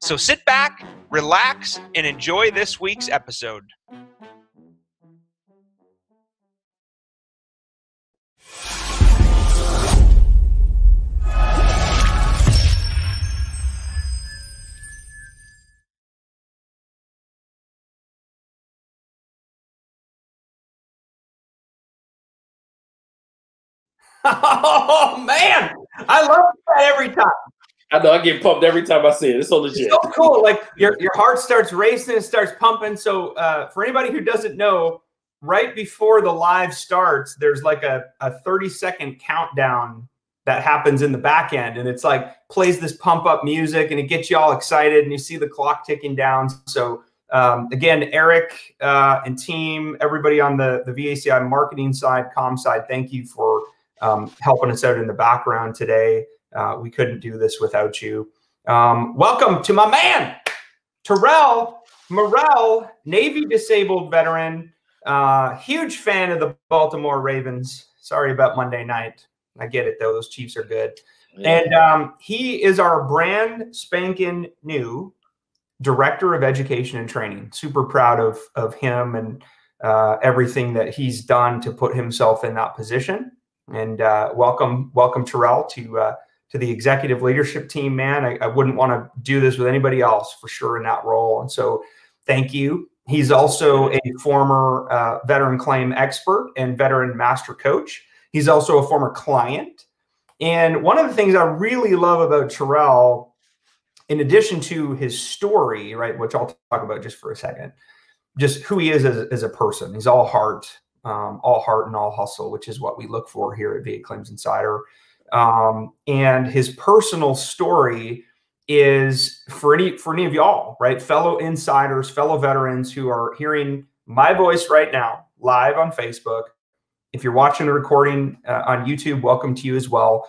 So sit back, relax, and enjoy this week's episode. Oh, man. I love that every time. I know. I get pumped every time I see it. It's so legit. It's so cool. Like your heart starts racing. It starts pumping. So for anybody who doesn't know, right before the live starts, there's like a 30-second countdown that happens in the back end. And it's like plays this pump up music and it gets you all excited and you see the clock ticking down. So again, Eric and team, everybody on the VACI marketing side, comm side, thank you for helping us out in the background today. We couldn't do this without you. Welcome to my man, Terrell Morrell, Navy disabled veteran, huge fan of the Baltimore Ravens. Sorry about Monday night. I get it though. Those Chiefs are good. Yeah. And he is our brand spanking new Director of Education and Training. Super proud of him and everything that he's done to put himself in that position. And welcome, Terrell, to the executive leadership team, man. I wouldn't want to do this with anybody else for sure in that role. And so thank you. He's also a former veteran claim expert and veteran master coach. He's also a former client. And one of the things I really love about Terrell, in addition to his story, right, which I'll talk about just for a second, just who he is as a person. He's all heart. All heart and all hustle, which is what we look for here at VA Claims Insider. And his personal story is for any of y'all, right? Fellow insiders, fellow veterans who are hearing my voice right now, live on Facebook. If you're watching the recording on YouTube, welcome to you as well.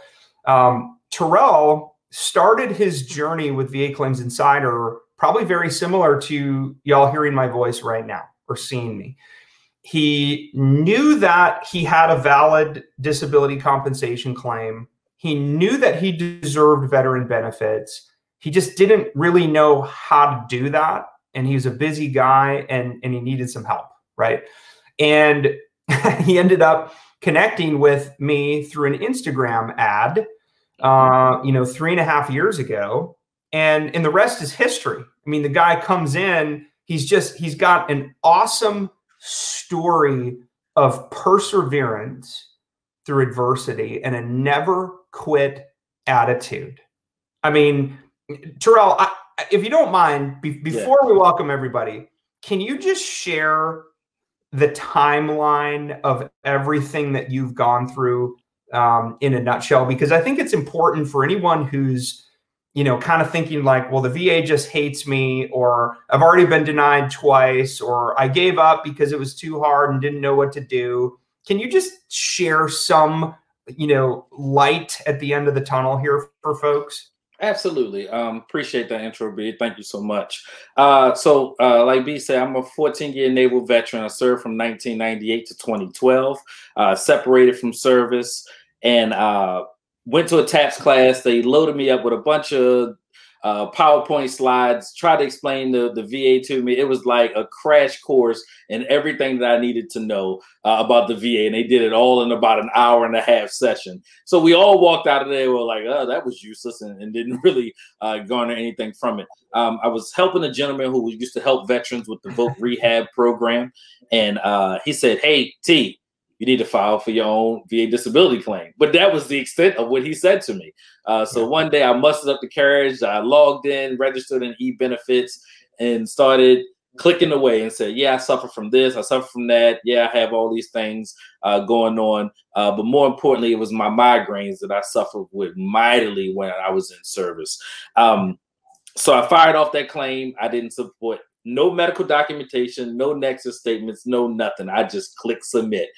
Terrell started his journey with VA Claims Insider, probably very similar to y'all hearing my voice right now or seeing me. He knew that he had a valid disability compensation claim. He knew that he deserved veteran benefits. He just didn't really know how to do that. And he was a busy guy and he needed some help, right? And he ended up connecting with me through an Instagram ad, 3.5 years ago. And the rest is history. I mean, the guy comes in, he's got an awesome story of perseverance through adversity and a never quit attitude. I mean, Terrell, if you don't mind, before we welcome everybody, can you just share the timeline of everything that you've gone through in a nutshell? Because I think it's important for anyone who's, kind of thinking like, well, the VA just hates me, or I've already been denied twice, or I gave up because it was too hard and didn't know what to do. Can you just share some, light at the end of the tunnel here for folks? Absolutely. Appreciate that intro, B. Thank you so much. So like B said, I'm a 14-year naval veteran. I served from 1998 to 2012, separated from service, and went to a TAPS class. They loaded me up with a bunch of PowerPoint slides, tried to explain the VA to me. It was like a crash course in everything that I needed to know about the VA. And they did it all in about an hour and a half session. So we all walked out of there. We're like, oh, that was useless, and didn't really garner anything from it. I was helping a gentleman who used to help veterans with the voc rehab program. And he said, hey, T, you need to file for your own VA disability claim. But that was the extent of what he said to me. So one day I mustered up the courage. I logged in, registered in eBenefits, and started clicking away and said, yeah, I suffer from this. I suffer from that. Yeah, I have all these things going on. But more importantly, it was my migraines that I suffered with mightily when I was in service. So I fired off that claim. I didn't support no medical documentation, no nexus statements, no nothing. I just clicked submit.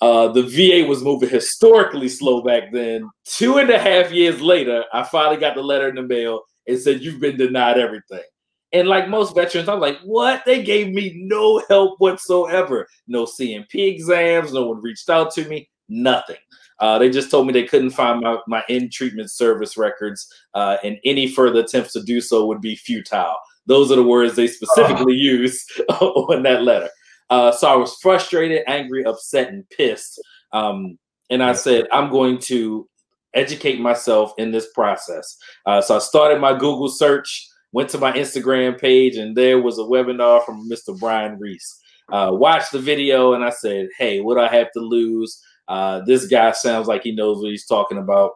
The VA was moving historically slow back then. 2.5 years later, I finally got the letter in the mail and said, you've been denied everything. And like most veterans, I'm like, what? They gave me no help whatsoever. No CMP exams. No one reached out to me. Nothing. They just told me they couldn't find my in-treatment service records, and any further attempts to do so would be futile. Those are the words they specifically use on that letter. So I was frustrated, angry, upset, and pissed. And I said, I'm going to educate myself in this process. So I started my Google search, went to my Instagram page, and there was a webinar from Mr. Brian Reese. Watched the video, and I said, hey, what do I have to lose? This guy sounds like he knows what he's talking about.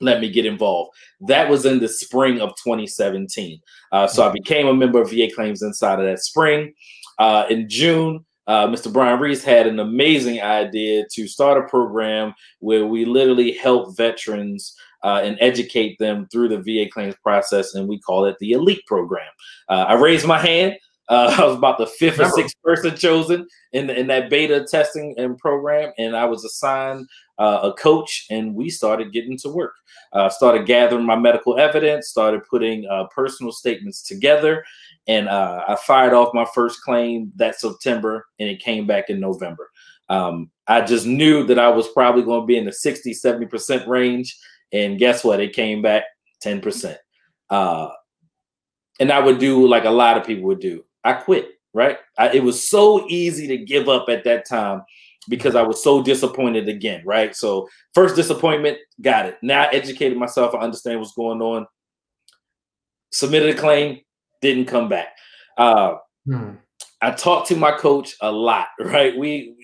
Let me get involved. That was in the spring of 2017. So I became a member of VA Claims Insider that spring. In June, Mr. Brian Reese had an amazing idea to start a program where we literally help veterans and educate them through the VA claims process, and we call it the Elite Program. I raised my hand. I was about the fifth or sixth person chosen in that beta testing and program, and I was assigned a coach, and we started getting to work. Started gathering my medical evidence, started putting personal statements together, and I fired off my first claim that September, and it came back in November. I just knew that I was probably going to be in the 60, 70% range, and guess what? It came back 10%. And I would do like a lot of people would do. I quit, right? It was so easy to give up at that time because I was so disappointed again, right? So first disappointment, got it. Now I educated myself. I understand what's going on. Submitted a claim, didn't come back. I talked to my coach a lot, right? He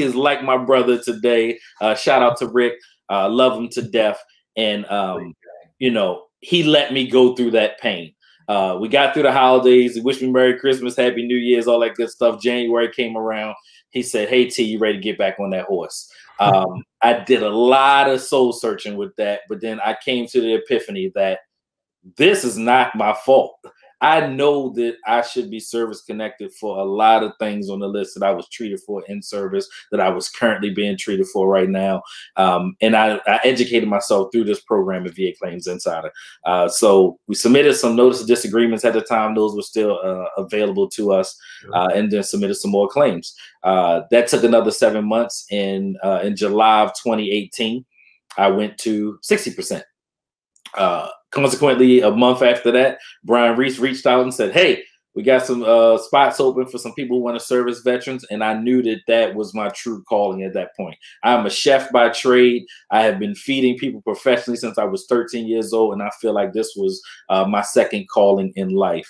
is like my brother today. Shout out to Rick. Love him to death. And, you know, he let me go through that pain. We got through the holidays. He wished me Merry Christmas, Happy New Year's, all that good stuff. January came around. He said, hey, T, you ready to get back on that horse? I did a lot of soul searching with that, but then I came to the epiphany that this is not my fault. I know that I should be service connected for a lot of things on the list that I was treated for in service, that I was currently being treated for right now. And I educated myself through this program at VA Claims Insider. So we submitted some notice of disagreements at the time. Those were still available to us, and then submitted some more claims. That took another 7 months. And in July of 2018, I went to 60%. Consequently, a month after that, Brian Reese reached out and said, hey, we got some spots open for some people who want to serve as veterans. And I knew that that was my true calling at that point. I'm a chef by trade. I have been feeding people professionally since I was 13 years old. And I feel like this was my second calling in life.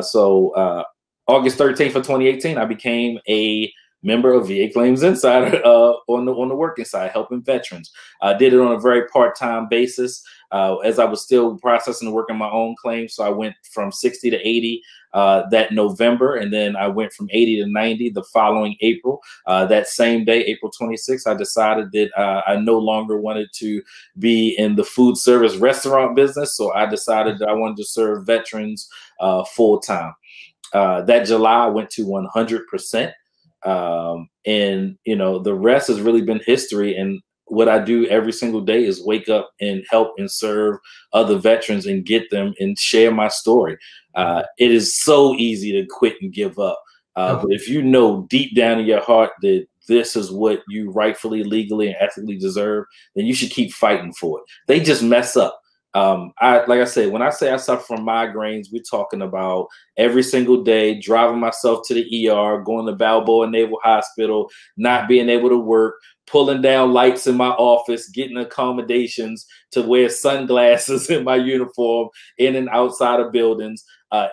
So August 13th of 2018, I became a member of VA Claims Insider on the working side, helping veterans. I did it on a very part-time basis. As I was still processing and working my own claims. So I went from 60 to 80 that November. And then I went from 80 to 90 the following April. That same day, April 26th, I decided that I no longer wanted to be in the food service restaurant business. So I decided that I wanted to serve veterans full time. That July, I went to 100%. And, you know, the rest has really been history. And what I do every single day is wake up and help and serve other veterans and get them and share my story. It is so easy to quit and give up. But if you know deep down in your heart that this is what you rightfully, legally, and ethically deserve, then you should keep fighting for it. They just mess up. Like I said, when I say I suffer from migraines, we're talking about every single day, driving myself to the ER, going to Balboa Naval Hospital, not being able to work, pulling down lights in my office, getting accommodations to wear sunglasses in my uniform, in and outside of buildings.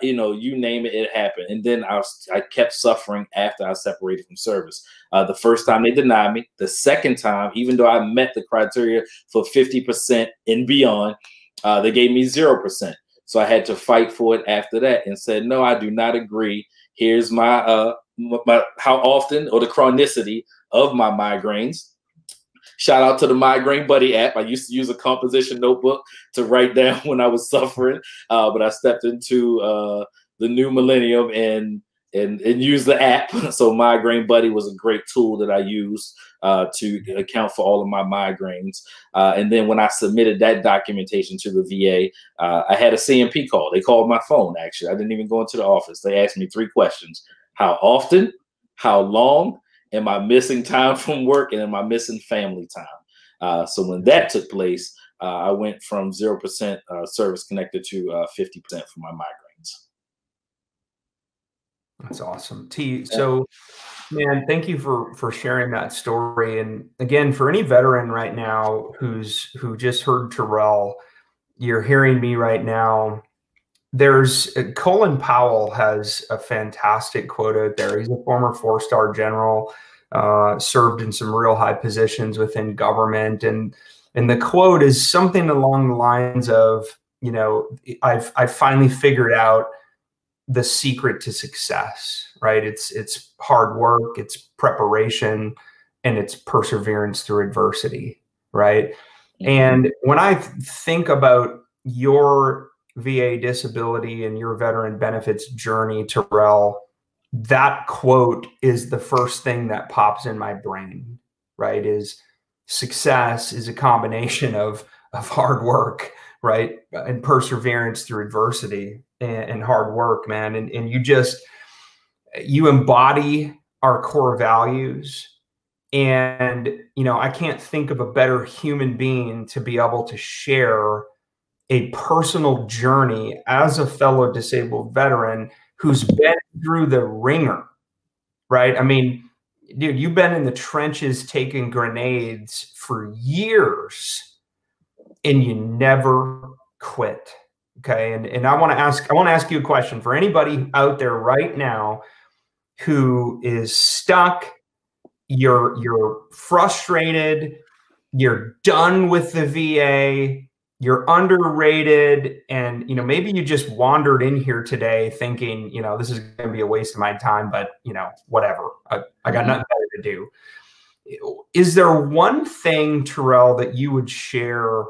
You know, you name it, it happened. And then I kept suffering after I separated from service. The first time they denied me. The second time, even though I met the criteria for 50% and beyond, they gave me 0%. So I had to fight for it after that and said, no, I do not agree. Here's my, how often or the chronicity of my migraines. Shout out to the Migraine Buddy app. I used to use a composition notebook to write down when I was suffering, but I stepped into the new millennium and use the app. So Migraine Buddy was a great tool that I used to account for all of my migraines. And then when I submitted that documentation to the VA, I had a CMP call. They called my phone, actually. I didn't even go into the office. They asked me three questions. How often? How long? Am I missing time from work? And am I missing family time? So when that took place, I went from 0% service connected to 50% for my migraines. That's awesome. T, so man, thank you for sharing that story. And again, for any veteran right now who just heard Terrell, you're hearing me right now. There's Colin Powell has a fantastic quote out there. He's a former 4-star general, served in some real high positions within government. And the quote is something along the lines of, you know, I've finally figured out the secret to success, right? It's hard work, it's preparation, and it's perseverance through adversity, right? Mm-hmm. And when I think about your VA disability and your veteran benefits journey, Terrell, that quote is the first thing that pops in my brain, right? Is success is a combination of hard work, right? And perseverance through adversity and hard work, man. And you embody our core values. And, you know, I can't think of a better human being to be able to share a personal journey as a fellow disabled veteran who's been through the ringer, right? I mean, dude, you've been in the trenches taking grenades for years and you never quit, okay? And I want to ask you a question for anybody out there right now who is stuck, you're frustrated, you're done with the VA, you're underrated, and, you know, maybe you just wandered in here today thinking, you know, this is going to be a waste of my time, but, you know, whatever. I got nothing better to do. Is there one thing, Terrell, that you would share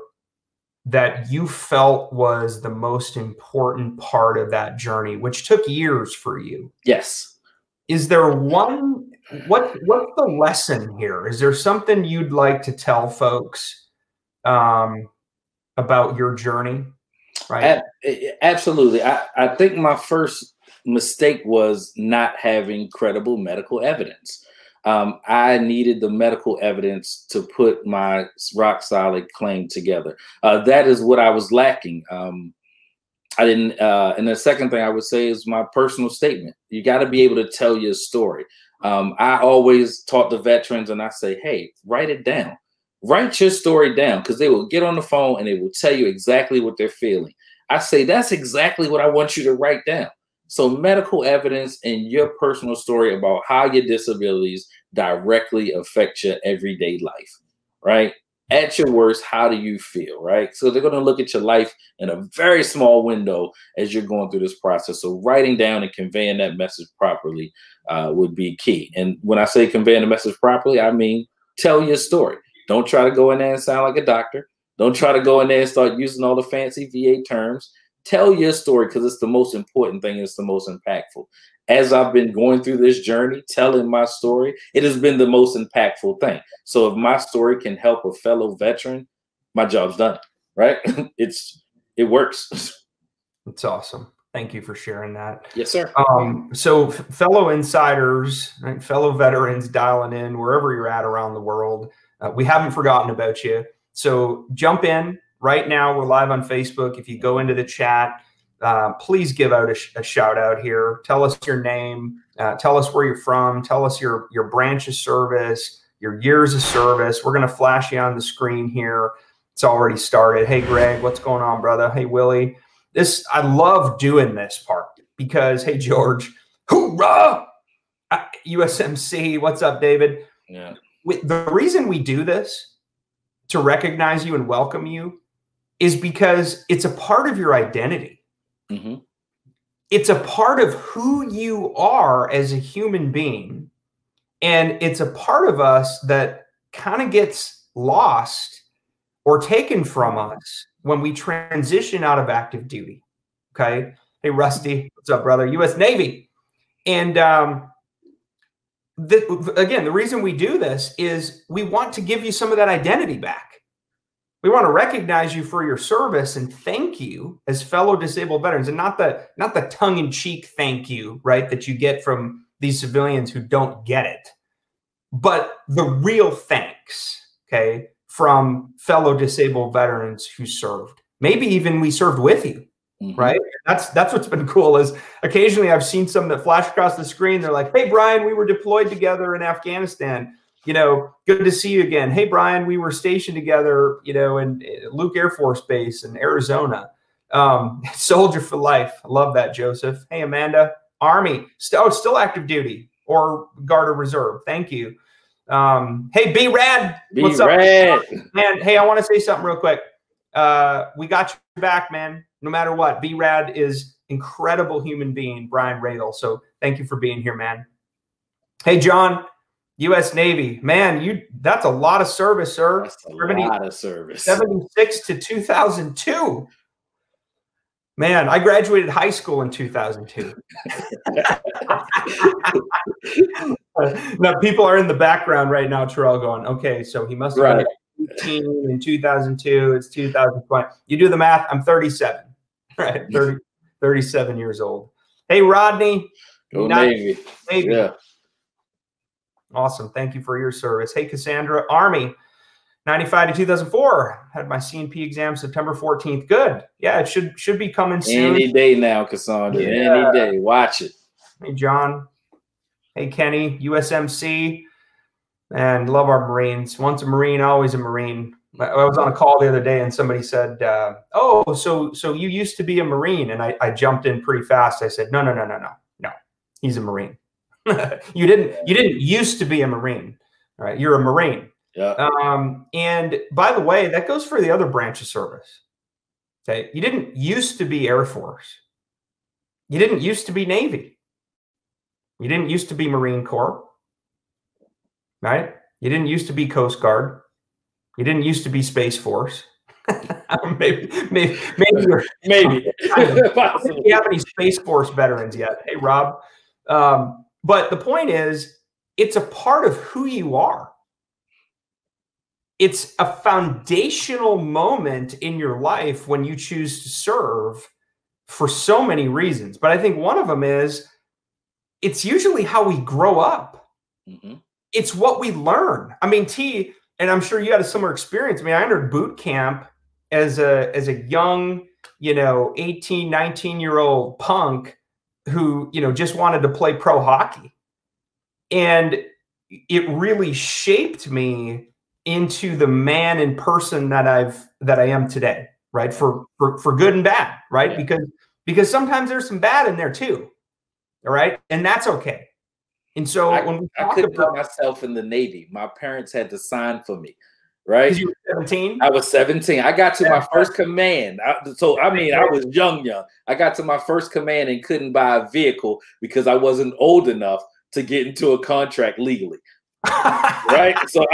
that you felt was the most important part of that journey, which took years for you? Yes. Is there one, what's the lesson here? Is there something you'd like to tell folks, about your journey, right? Absolutely. I think my first mistake was not having credible medical evidence. I needed the medical evidence to put my rock solid claim together. That is what I was lacking. I didn't. And the second thing I would say is my personal statement. You got to be able to tell your story. I always taught the veterans, and I say, hey, write it down. Write your story down, because they will get on the phone and they will tell you exactly what they're feeling. I say, that's exactly what I want you to write down. So medical evidence and your personal story about how your disabilities directly affect your everyday life, right? At your worst, how do you feel, right? So they're going to look at your life in a very small window as you're going through this process. So writing down and conveying that message properly would be key. And when I say conveying the message properly, I mean tell your story. Don't try to go in there and sound like a doctor. Don't try to go in there and start using all the fancy VA terms. Tell your story, because it's the most important thing. It's the most impactful. As I've been going through this journey, telling my story, it has been the most impactful thing. So if my story can help a fellow veteran, my job's done, right? It works. It's awesome. Thank you for sharing that. Yes, sir. So fellow insiders, right, fellow veterans dialing in, wherever you're at around the world, we haven't forgotten about you. So jump in right now. We're live on Facebook. If you go into the chat, please give out a shout out here. Tell us your name. Tell us where you're from. Tell us your branch of service, your years of service. We're going to flash you on the screen here. It's already started. Hey, Greg, what's going on, brother? Hey, Willie. I love doing this part because, hey, George, hoorah! USMC, what's up, David? Yeah. The reason we do this, to recognize you and welcome you, is because it's a part of your identity. Mm-hmm. It's a part of who you are as a human being. And it's a part of us that kind of gets lost or taken from us when we transition out of active duty. Okay. Hey, Rusty. What's up, brother? U.S. Navy. And again, the reason we do this is we want to give you some of that identity back. We want to recognize you for your service and thank you as fellow disabled veterans, and not the tongue-in-cheek thank you, right, that you get from these civilians who don't get it, but the real thanks, okay, from fellow disabled veterans who served. Maybe even we served with you. Mm-hmm. Right. That's what's been cool is occasionally I've seen some that flash across the screen. They're like, hey, Brian, we were deployed together in Afghanistan. You know, good to see you again. Hey, Brian, we were stationed together, you know, in Luke Air Force Base in Arizona. Soldier for life. I love that, Joseph. Hey, Amanda, Army, still active duty or Guard or Reserve. Thank you. Hey, B-Rad. What's up? Man, hey, I want to say something real quick. We got you back, man. No matter what, B-Rad is incredible human being, Brian Radel. So thank you for being here, man. Hey, John, U.S. Navy. Man, that's a lot of service, sir. That's a lot of service. 76 to 2002. Man, I graduated high school in 2002. Now, people are in the background right now, Terrell, going, okay, so he must have been right. 18 in 2002. It's 2020. You do the math. I'm 37. Right, 37 years old. Hey, Rodney. Go Navy. Navy. Yeah. Awesome. Thank you for your service. Hey, Cassandra. Army, 95 to 2004. Had my C&P exam September 14th. Good. Yeah, it should be coming soon. Any day now, Cassandra. Yeah. Any day. Watch it. Hey, John. Hey, Kenny. USMC. And love our Marines. Once a Marine, always a Marine. I was on a call the other day and somebody said, oh, so you used to be a Marine. And I jumped in pretty fast. I said, no. He's a Marine. You didn't used to be a Marine. All right. You're a Marine. Yeah. And by the way, that goes for the other branch of service. Okay. You didn't used to be Air Force. You didn't used to be Navy. You didn't used to be Marine Corps. Right. You didn't used to be Coast Guard. You didn't used to be Space Force. maybe. I don't think we have any Space Force veterans yet. Hey, Rob. But the point is, it's a part of who you are. It's a foundational moment in your life when you choose to serve for so many reasons. But I think one of them is it's usually how we grow up. Mm-hmm. It's what we learn. I mean, and I'm sure you had a similar experience. I mean, I entered boot camp as a young, 18, 19-year-old punk who, just wanted to play pro hockey. And it really shaped me into the man and person that I am today, right? For good and bad, right? Yeah. Because sometimes there's some bad in there too. All right. And that's okay. And so I couldn't put myself in the Navy. My parents had to sign for me, right? You were 17? I was 17. I got to my first command. I was young. I got to my first command and couldn't buy a vehicle because I wasn't old enough to get into a contract legally, right? So,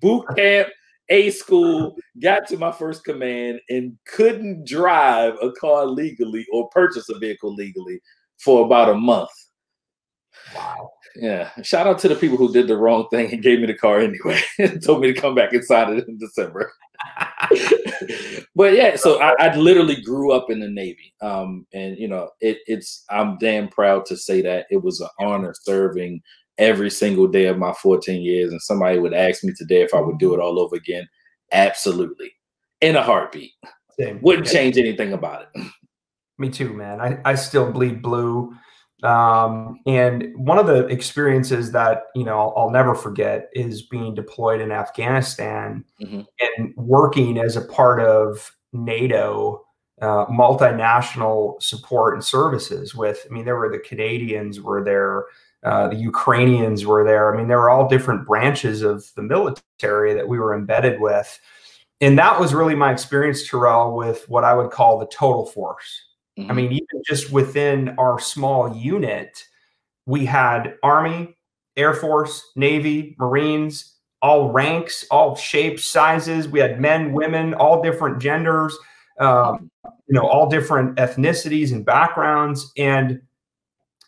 boot camp, A school, got to my first command and couldn't drive a car legally or purchase a vehicle legally for about a month. Wow. Yeah. Shout out to the people who did the wrong thing and gave me the car anyway and told me to come back and sign it in December. But yeah, so I literally grew up in the Navy. I'm damn proud to say that it was an honor serving every single day of my 14 years. And somebody would ask me today if I would do it all over again. Absolutely. In a heartbeat. Same. Wouldn't change anything about it. Me too, man. I still bleed blue. And one of the experiences that, I'll never forget is being deployed in Afghanistan. Mm-hmm. And working as a part of NATO, multinational support and services with, there were the Canadians were there, the Ukrainians were there. There were all different branches of the military that we were embedded with. And that was really my experience, Terrell, with what I would call the total force. Even just within our small unit, we had Army, Air Force, Navy, Marines, all ranks, all shapes, sizes. We had men, women, all different genders, all different ethnicities and backgrounds. And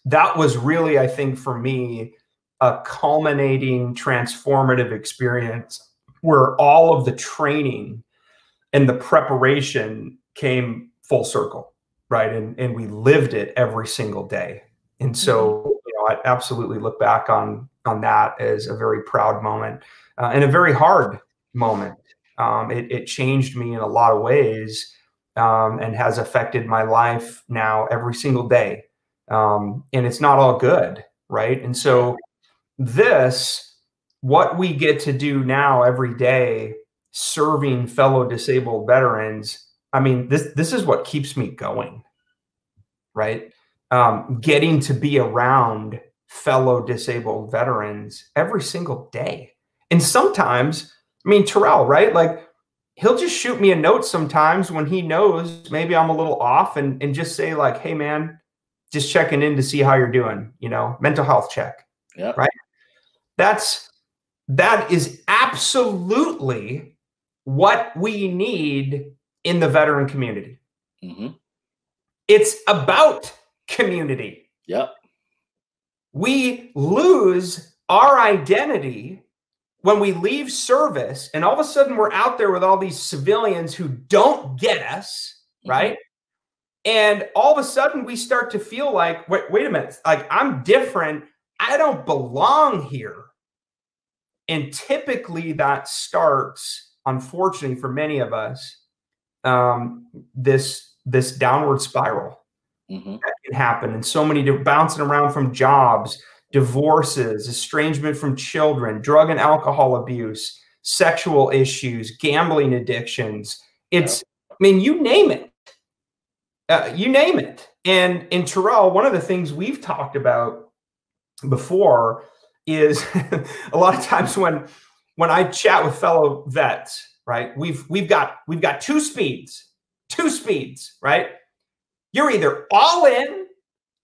that was really, I think, for me, a culminating transformative experience where all of the training and the preparation came full circle, right? And we lived it every single day. And so, I absolutely look back on that as a very proud moment and a very hard moment. It changed me in a lot of ways and has affected my life now every single day. And it's not all good, right? And so what we get to do now every day, serving fellow disabled veterans, I mean, this is what keeps me going, right? Getting to be around fellow disabled veterans every single day. And sometimes, Terrell, right? Like, he'll just shoot me a note sometimes when he knows maybe I'm a little off and just say like, hey man, just checking in to see how you're doing, mental health check, yep. Right? That is absolutely what we need in the veteran community. Mm-hmm. It's about community. Yep. We lose our identity when we leave service, and all of a sudden we're out there with all these civilians who don't get us, mm-hmm. right? And all of a sudden we start to feel like, wait a minute, like I'm different. I don't belong here. And typically that starts, unfortunately for many of us, this downward spiral mm-hmm. that can happen. And so many bouncing around from jobs, divorces, estrangement from children, drug and alcohol abuse, sexual issues, gambling addictions. It's, you name it. And in Terrell, one of the things we've talked about before is a lot of times when I chat with fellow vets, right? We've got two speeds, right? You're either all in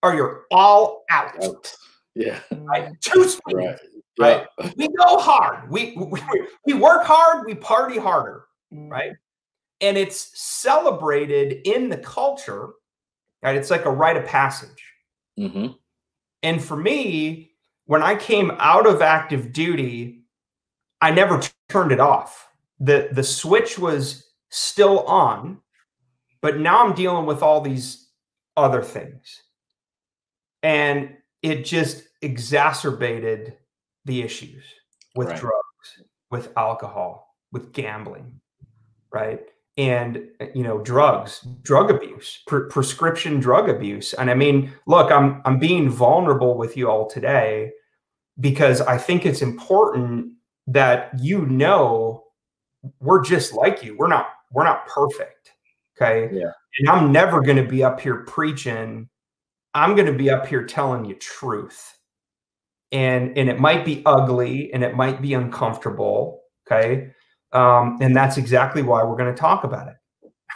or you're all out. Yeah. Right? Two speeds. Right. Yeah. Right? We go hard. We work hard. We party harder. Right. And it's celebrated in the culture, right? It's like a rite of passage. Mm-hmm. And for me, when I came out of active duty, I never turned it off. The switch was still on, but now I'm dealing with all these other things. And it just exacerbated the issues with drugs, with alcohol, with gambling, right? And, drug abuse, prescription drug abuse. And look, I'm being vulnerable with you all today because I think it's important that, we're just like you. We're not perfect. Okay. Yeah. And I'm never going to be up here preaching. I'm going to be up here telling you truth. And it might be ugly and it might be uncomfortable. Okay. And that's exactly why we're going to talk about it,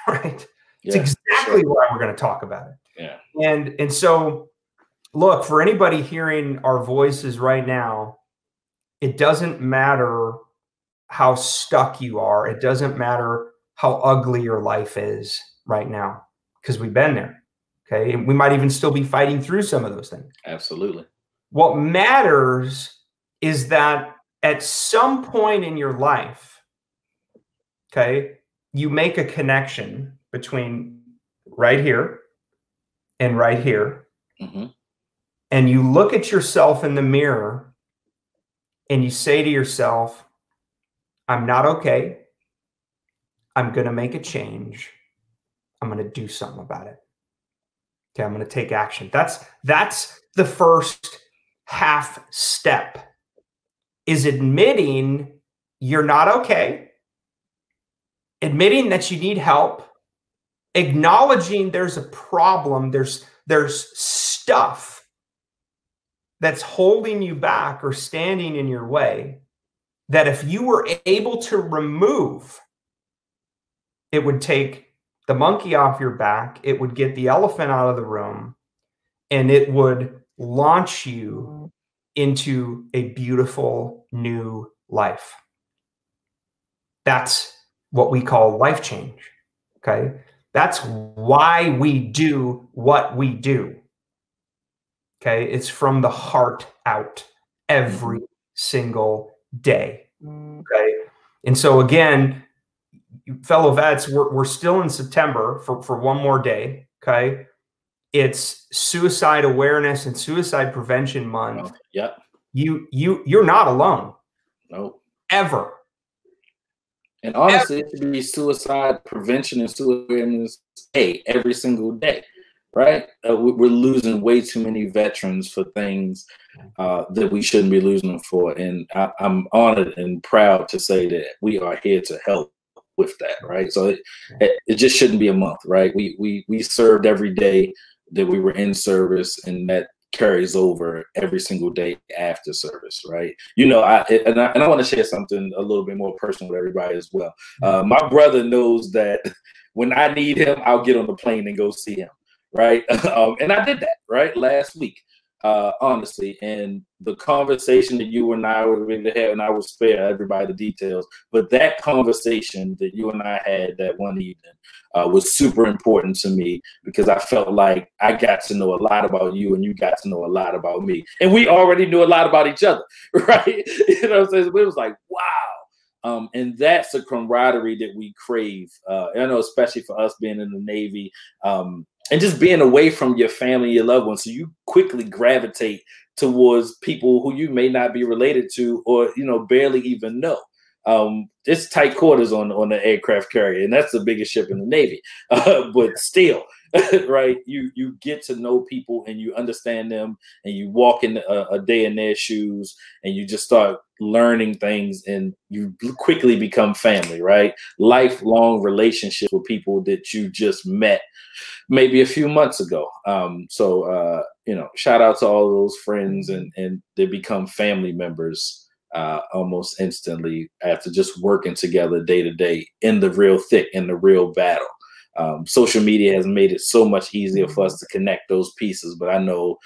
right? Yeah, it's exactly why we're going to talk about it. Yeah. And so, look, for anybody hearing our voices right now, it doesn't matter how stuck you are. It doesn't matter how ugly your life is right now, because we've been there, okay? And we might even still be fighting through some of those things. Absolutely. What matters is that at some point in your life, okay, you make a connection between right here and right here. Mm-hmm. And you look at yourself in the mirror and you say to yourself, I'm not okay. I'm going to make a change. I'm going to do something about it. Okay, I'm going to take action. That's the first half step, is admitting you're not okay. Admitting that you need help, acknowledging there's a problem, there's stuff that's holding you back or standing in your way that if you were able to remove, it would take the monkey off your back, it would get the elephant out of the room, and it would launch you into a beautiful new life. That's what we call life change, okay? That's why we do what we do, okay? It's from the heart out every single day, okay? And so again, fellow vets, we're still in September for one more day, okay? It's Suicide Awareness and Suicide Prevention Month. Yep. You're not alone. Nope. Ever. And honestly, it should be suicide prevention and suicide awareness day every single day, right? We're losing way too many veterans for things that we shouldn't be losing them for. And I'm honored and proud to say that we are here to help with that, right? So it just shouldn't be a month, right? We served every day that we were in service, and that carries over every single day after service, right? You know, I want to share something a little bit more personal with everybody as well. My brother knows that when I need him, I'll get on the plane and go see him, right? And I did that, right, last week, honestly. And the conversation that you and I were able to have, and I will spare everybody the details, but that conversation that you and I had that one evening was super important to me, because I felt like I got to know a lot about you and you got to know a lot about me. And we already knew a lot about each other, right? You know what I'm saying? It was like, wow. And that's the camaraderie that we crave. I know, especially for us being in the Navy, and just being away from your family, your loved ones. So you quickly gravitate towards people who you may not be related to, or, you know, barely even know. It's tight quarters on the aircraft carrier, and that's the biggest ship in the Navy. But still, right, you get to know people and you understand them, and you walk in a day in their shoes, and you just start learning things, and you quickly become family, right? Lifelong relationships with people that you just met maybe a few months ago. So, you know, shout out to all those friends, and they become family members almost instantly after just working together day to day in the real thick, in the real battle. Social media has made it so much easier for us to connect those pieces. But I know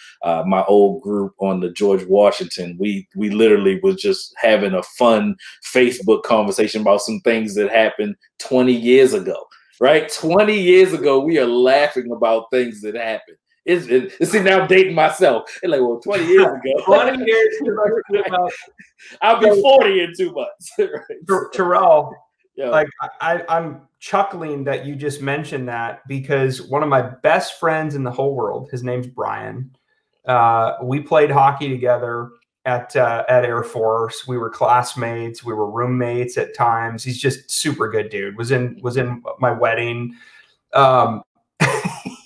my old group on the George Washington, we literally was just having a fun Facebook conversation about some things that happened 20 years ago, right? 20 years ago, we are laughing about things that happened. See, now I'm dating myself. It's like, well, 20 years ago. 20 years ago. I'll be 40 in 2 months. Right? Terrell, yeah. Like I'm chuckling that you just mentioned that, because one of my best friends in the whole world, his name's Brian. We played hockey together at Air Force. We were classmates. We were roommates at times. He's just super good dude. Was in my wedding.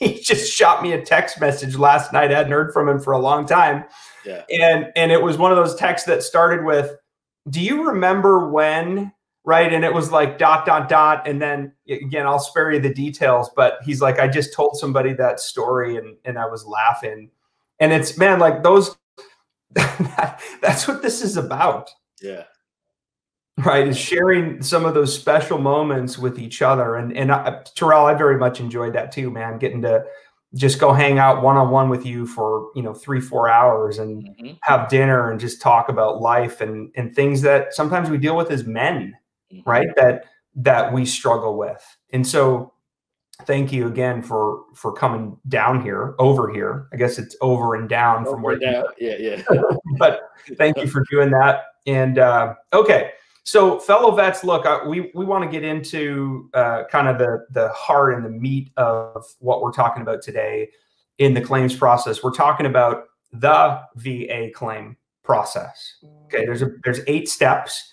He just shot me a text message last night. I hadn't heard from him for a long time. Yeah. And it was one of those texts that started with, do you remember when, right? And it was like ... And then again, I'll spare you the details, but he's like, I just told somebody that story and I was laughing. And it's, man, like those, that's what this is about. Yeah. Right, is sharing some of those special moments with each other, and Terrell, I very much enjoyed that too, man. Getting to just go hang out one-on-one with you for 3-4 hours and have dinner and just talk about life and things that sometimes we deal with as men, right? That we struggle with. And so, thank you again for coming down here, over here. I guess it's over and down from where. Down. Yeah. But thank you for doing that. And okay. So fellow vets, look, we want to get into kind of the heart and the meat of what we're talking about today in the claims process. We're talking about the VA claim process. Okay, there's 8 steps.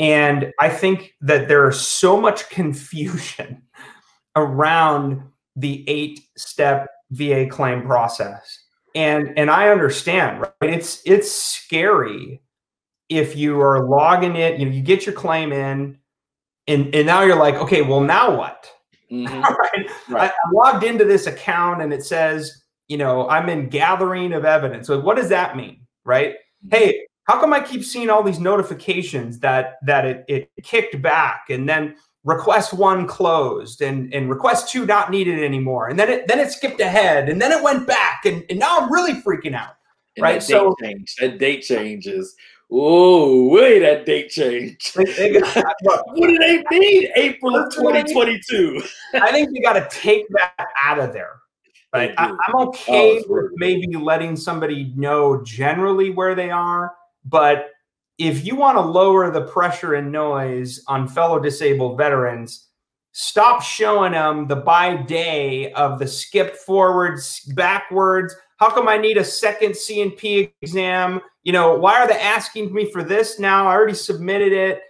And I think that there is so much confusion around the 8-step VA claim process. And I understand, right? It's scary. If you are logging in, you get your claim in, and now you're like, okay, well, now what? Right? I logged into this account and it says, I'm in gathering of evidence. So what does that mean, right? Hey, how come I keep seeing all these notifications that it kicked back, and then request 1 closed, and request 2 not needed anymore, and then it skipped ahead, and then it went back, and now I'm really freaking out, right? That date changes. Oh, wait, that date change. What do they mean? April of 2022. I think you got to take that out of there. Right? I'm okay with maybe letting somebody know generally where they are, but if you want to lower the pressure and noise on fellow disabled veterans, stop showing them the by day of the skipped forwards, backwards. How come I need a second C&P exam? You know, why are they asking me for this now? I already submitted it.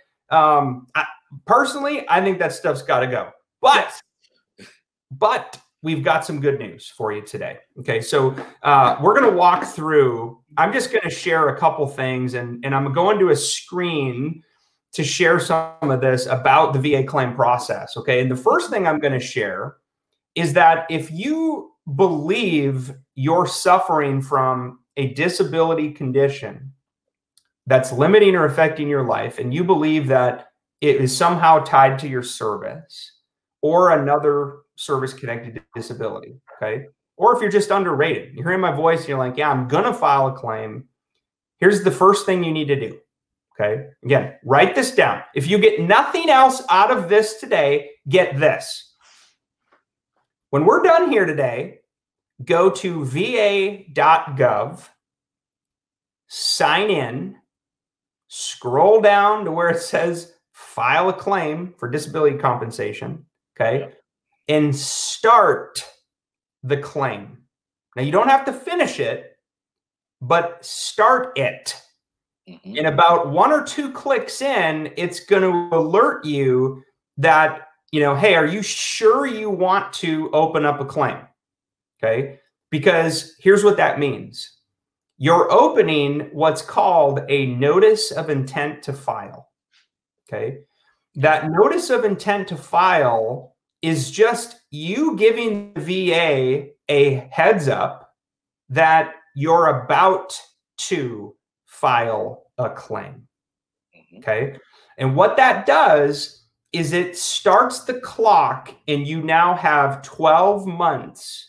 Personally, I think that stuff's got to go. But we've got some good news for you today. Okay, so we're going to walk through. I'm just going to share a couple things, and I'm going to a screen to share some of this about the VA claim process. Okay, and the first thing I'm going to share is that if you believe you're suffering from a disability condition that's limiting or affecting your life, and you believe that it is somehow tied to your service or another service-connected disability, okay? Or if you're just underrated, you're hearing my voice and you're like, yeah, I'm gonna file a claim. Here's the first thing you need to do, okay? Again, write this down. If you get nothing else out of this today, get this. When we're done here today, go to va.gov, sign in, scroll down to where it says file a claim for disability compensation, okay, and start the claim. Now, you don't have to finish it, but start it. In about one or two clicks in, it's going to alert you that, you know, hey, are you sure you want to open up a claim? Okay, because here's what that means. You're opening what's called a notice of intent to file. Okay, that notice of intent to file is just you giving the VA a heads up that you're about to file a claim. Okay, and what that does is it starts the clock, and you now have 12 months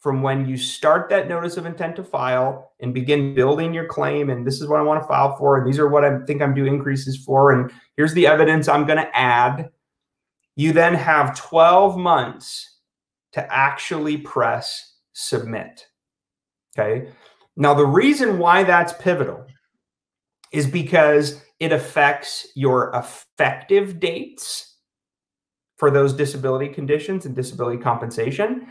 from when you start that notice of intent to file and begin building your claim. And this is what I want to file for, and these are what I think I'm due increases for, and here's the evidence I'm going to add. You then have 12 months to actually press submit. Okay. Now, the reason why that's pivotal is because it affects your effective dates for those disability conditions and disability compensation.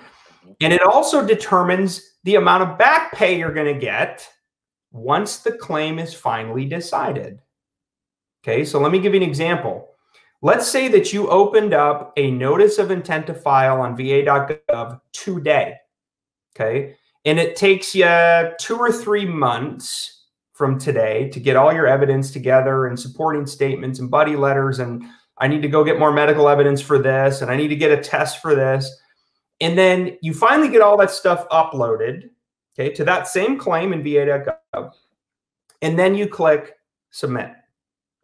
And it also determines the amount of back pay you're going to get once the claim is finally decided. Okay, so let me give you an example. Let's say that you opened up a notice of intent to file on va.gov today. Okay, and it takes you 2 or 3 months from today to get all your evidence together and supporting statements and buddy letters. And I need to go get more medical evidence for this. And I need to get a test for this. And then you finally get all that stuff uploaded, okay, to that same claim in va.gov. And then you click submit,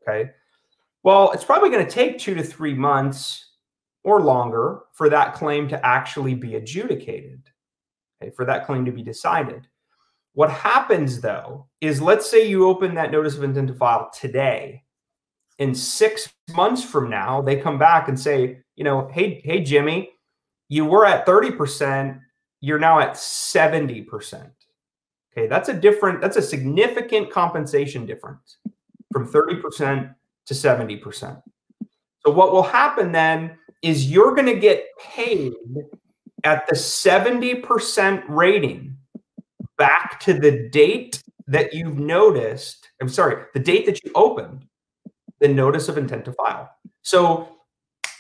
okay? Well, it's probably going to take 2 to 3 months or longer for that claim to actually be adjudicated, okay, for that claim to be decided. What happens, though, is let's say you open that notice of intent to file today. In 6 months from now, they come back and say, you know, hey, Jimmy, you were at 30%. You're now at 70%. Okay, that's a significant compensation difference from 30% to 70%. So what will happen then is you're going to get paid at the 70% rating back to the date that you've noticed, I'm sorry, the date that you opened the notice of intent to file. So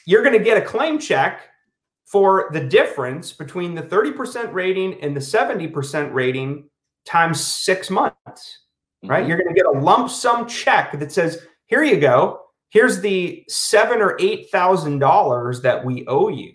you're going to get a claim check for the difference between the 30% rating and the 70% rating times 6 months, right? You're going to get a lump sum check that says, here you go. Here's the $7,000 or $8,000 that we owe you,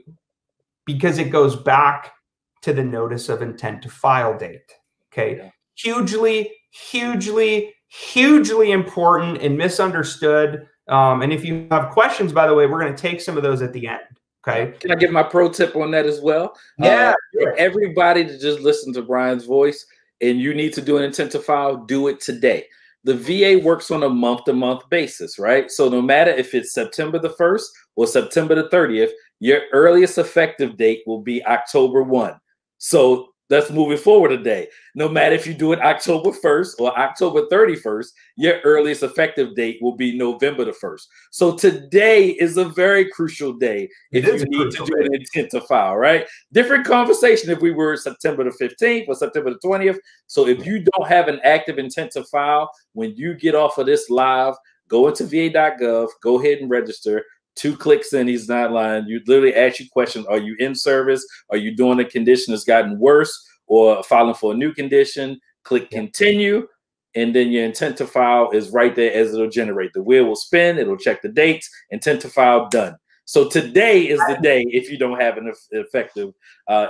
because it goes back to the notice of intent to file date. Okay, hugely, hugely, hugely important and misunderstood. And if you have questions, by the way, we're going to take some of those at the end. Okay, can I give my pro tip on that as well? Yeah, sure. Everybody to just listen to Brian's voice, and you need to do an intent to file, do it today. the VA works on a month-to-month basis, right? So no matter if it's September the 1st or September the 30th, your earliest effective date will be October 1. So let's move it forward a day. No matter if you do it October 1st or October 31st, your earliest effective date will be November the 1st. So today is a very crucial day if you need to do an intent to file, right? Different conversation if we were September the 15th or September the 20th. So if you don't have an active intent to file, when you get off of this live, go into va.gov, go ahead and register. 2 clicks in, he's not lying. You literally ask you questions. Are you in service? Are you doing a condition that's gotten worse or filing for a new condition? Click continue. And then your intent to file is right there as it'll generate. The wheel will spin. It'll check the dates. Intent to file done. So today is the day if you don't have an effective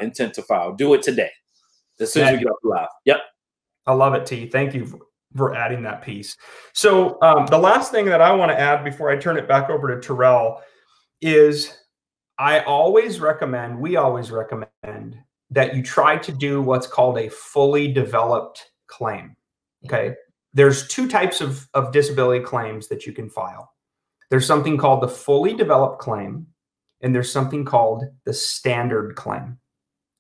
intent to file. Do it today. As soon as we get up live. Yep. I love it, T. Thank you for adding that piece. So the last thing that I want to add before I turn it back over to Terrell is we always recommend that you try to do what's called a fully developed claim. Okay. There's two types of disability claims that you can file. There's something called the fully developed claim, and there's something called the standard claim.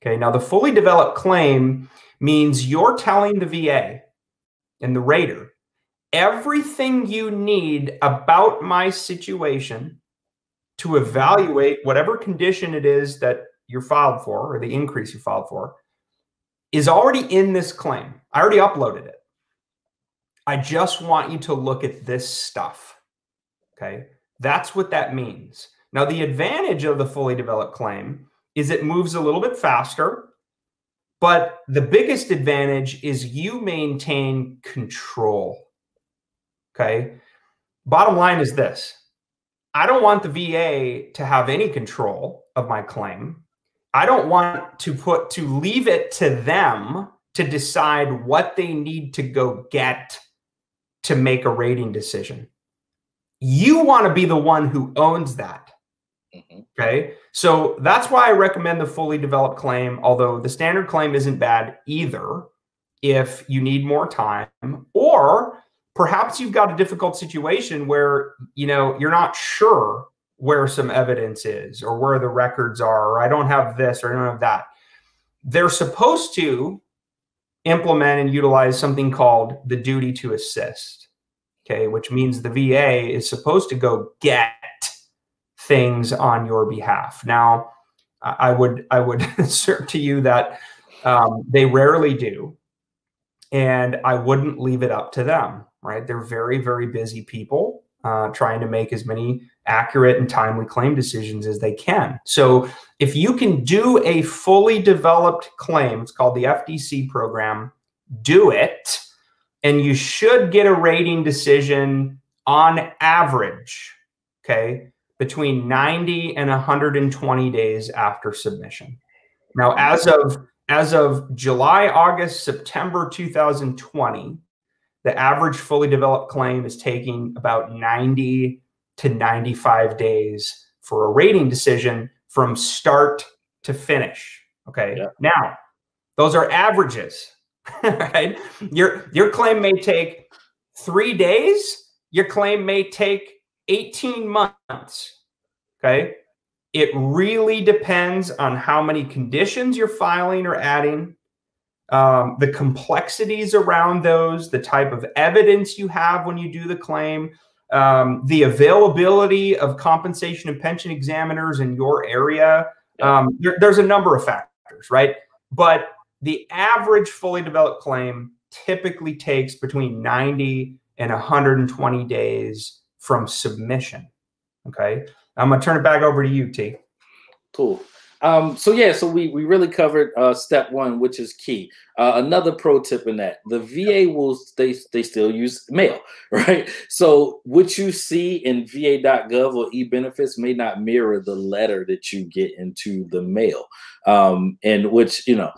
Okay. Now the fully developed claim means you're telling the VA and the rater, everything you need about my situation to evaluate whatever condition it is that you're filed for or the increase you filed for is already in this claim. I already uploaded it. I just want you to look at this stuff. Okay. That's what that means. Now, the advantage of the fully developed claim is it moves a little bit faster. But the biggest advantage is you maintain control, okay? Bottom line is this. I don't want the VA to have any control of my claim. I don't want to leave it to them to decide what they need to go get to make a rating decision. You want to be the one who owns that. Okay, so that's why I recommend the fully developed claim, although the standard claim isn't bad either if you need more time, or perhaps you've got a difficult situation where, you know, you're not sure where some evidence is or where the records are, or I don't have this or I don't have that. They're supposed to implement and utilize something called the duty to assist, okay, which means the VA is supposed to go get things on your behalf. Now, I would assert to you that they rarely do, and I wouldn't leave it up to them, right? They're very, very busy people trying to make as many accurate and timely claim decisions as they can. So if you can do a fully developed claim, it's called the FDC program, do it, and you should get a rating decision on average, okay, between 90 and 120 days after submission. Now, as of July, August, September 2020, the average fully developed claim is taking about 90 to 95 days for a rating decision from start to finish. Okay. Yeah. Now, those are averages. Right? Your claim may take 3 days. Your claim may take 18 months, okay? It really depends on how many conditions you're filing or adding, the complexities around those, the type of evidence you have when you do the claim, the availability of compensation and pension examiners in your area. There's a number of factors, right? But the average fully developed claim typically takes between 90 and 120 days from submission. Okay. I'm going to turn it back over to you, T. Cool. So we really covered step one, which is key. Another pro tip in that, the VA they still use mail, right? So what you see in va.gov or eBenefits may not mirror the letter that you get into the mail. And which, you know,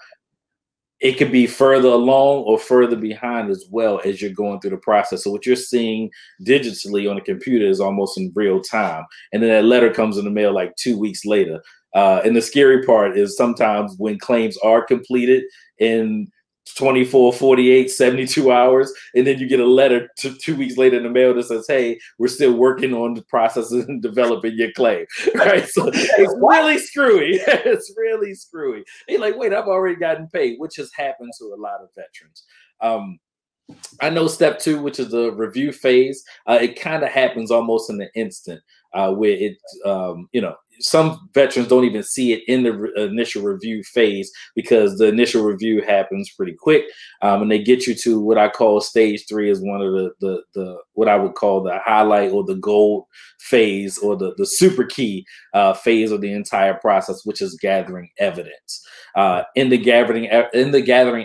it could be further along or further behind as well as you're going through the process. So what you're seeing digitally on a computer is almost in real time. And then that letter comes in the mail like 2 weeks later. And the scary part is sometimes when claims are completed and 24, 48, 72 hours, and then you get a letter 2 weeks later in the mail that says, hey, we're still working on the process and developing your claim, right? So it's really screwy. It's really screwy. And you're like, wait, I've already gotten paid, which has happened to a lot of veterans. I know step two, which is the review phase, it kind of happens almost in an instant where it, you know, some veterans don't even see it in the initial review phase because the initial review happens pretty quick. And they get you to what I call stage three is one of the what I would call the highlight or the gold phase or the super key phase of the entire process, which is gathering evidence. In the gathering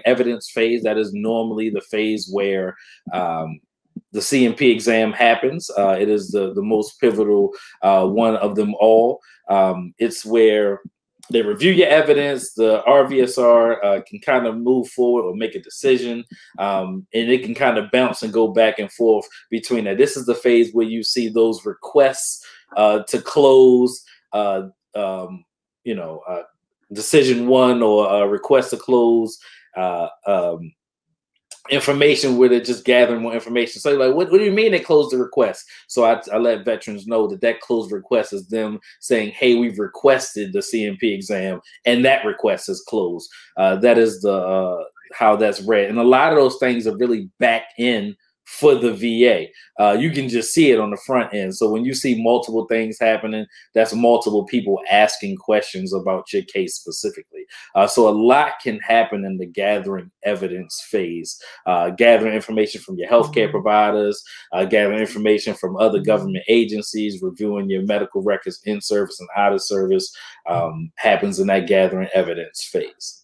evidence phase, that is normally the phase where the CMP exam happens. It is the most pivotal one of them all. It's where they review your evidence. The RVSR can kind of move forward or make a decision, and it can kind of bounce and go back and forth between that. This is the phase where you see those requests to close, you know, decision one or a request to close information where they're just gathering more information. So you're like, what do you mean they closed the request? So I let veterans know that closed request is them saying, hey, we've requested the CMP exam and that request is closed. That is the how that's read. And a lot of those things are really back in for the VA. You can just see it on the front end. So when you see multiple things happening, that's multiple people asking questions about your case specifically. So a lot can happen in the gathering evidence phase, gathering information from your healthcare providers, gathering information from other government agencies, reviewing your medical records in service and out of service happens in that gathering evidence phase.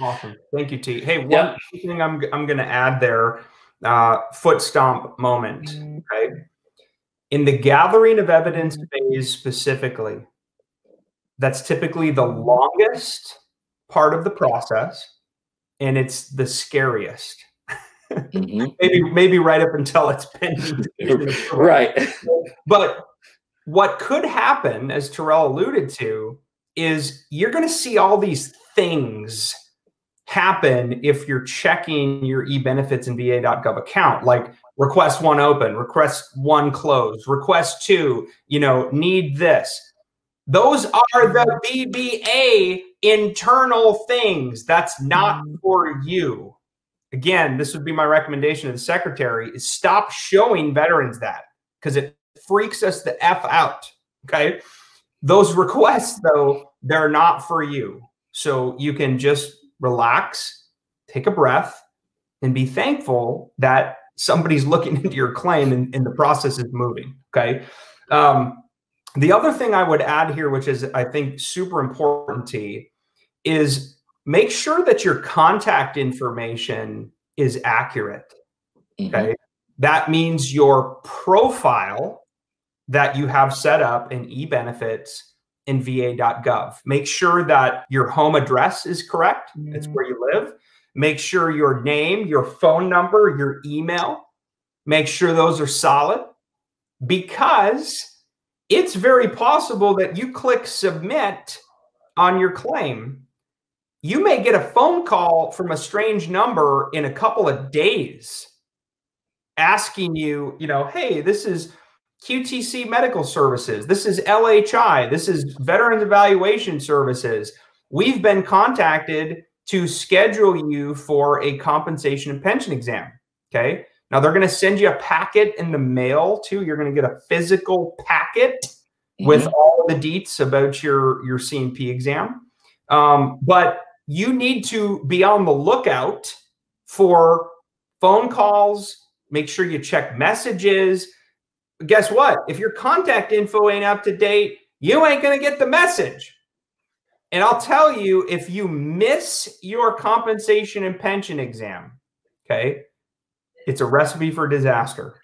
Awesome. Thank you, T. Hey, one thing I'm going to add there, foot stomp moment, right? In the gathering of evidence phase specifically, that's typically the longest part of the process, and it's the scariest. Maybe right up until it's pending. Right. But what could happen, as Terrell alluded to, is you're going to see all these things happen if you're checking your eBenefits and VA.gov account, like request one open, request one close, request two, you know, need this. Those are the BBA internal things. That's not for you. Again, this would be my recommendation to the secretary is stop showing veterans that because it freaks us the F out. Okay. Those requests though, they're not for you. So you can just relax, take a breath, and be thankful that somebody's looking into your claim and the process is moving, okay? The other thing I would add here, which is I think super important, T, is make sure that your contact information is accurate, okay? That means your profile that you have set up in eBenefits in VA.gov. Make sure that your home address is correct. That's where you live. Make sure your name, your phone number, your email, make sure those are solid because it's very possible that you click submit on your claim. You may get a phone call from a strange number in a couple of days asking you, you know, hey, this is QTC Medical Services. This is LHI. This is Veterans Evaluation Services. We've been contacted to schedule you for a compensation and pension exam. Okay. Now they're going to send you a packet in the mail too. You're going to get a physical packet with all the deets about your CMP exam. But you need to be on the lookout for phone calls. Make sure you check messages. Guess what? If your contact info ain't up to date, you ain't going to get the message. And I'll tell you, if you miss your compensation and pension exam, okay, it's a recipe for disaster.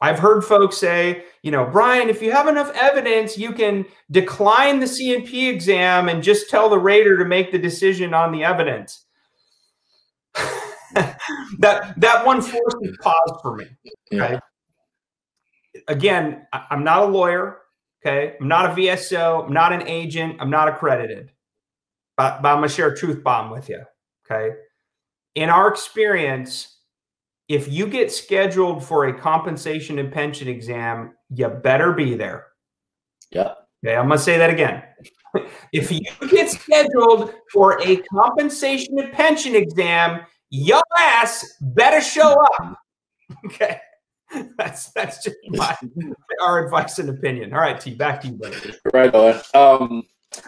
I've heard folks say, you know, Brian, if you have enough evidence, you can decline the CMP exam and just tell the rater to make the decision on the evidence. that one forces pause for me. Okay. Yeah. Again, I'm not a lawyer, okay? I'm not a VSO, I'm not an agent, I'm not accredited. but I'm going to share a truth bomb with you. Okay. In our experience, if you get scheduled for a compensation and pension exam, you better be there. Yeah. Okay. I'm going to say that again. If you get scheduled for a compensation and pension exam, your ass better show up. Okay. That's just our advice and opinion. All right, T, back to you, buddy. Right on.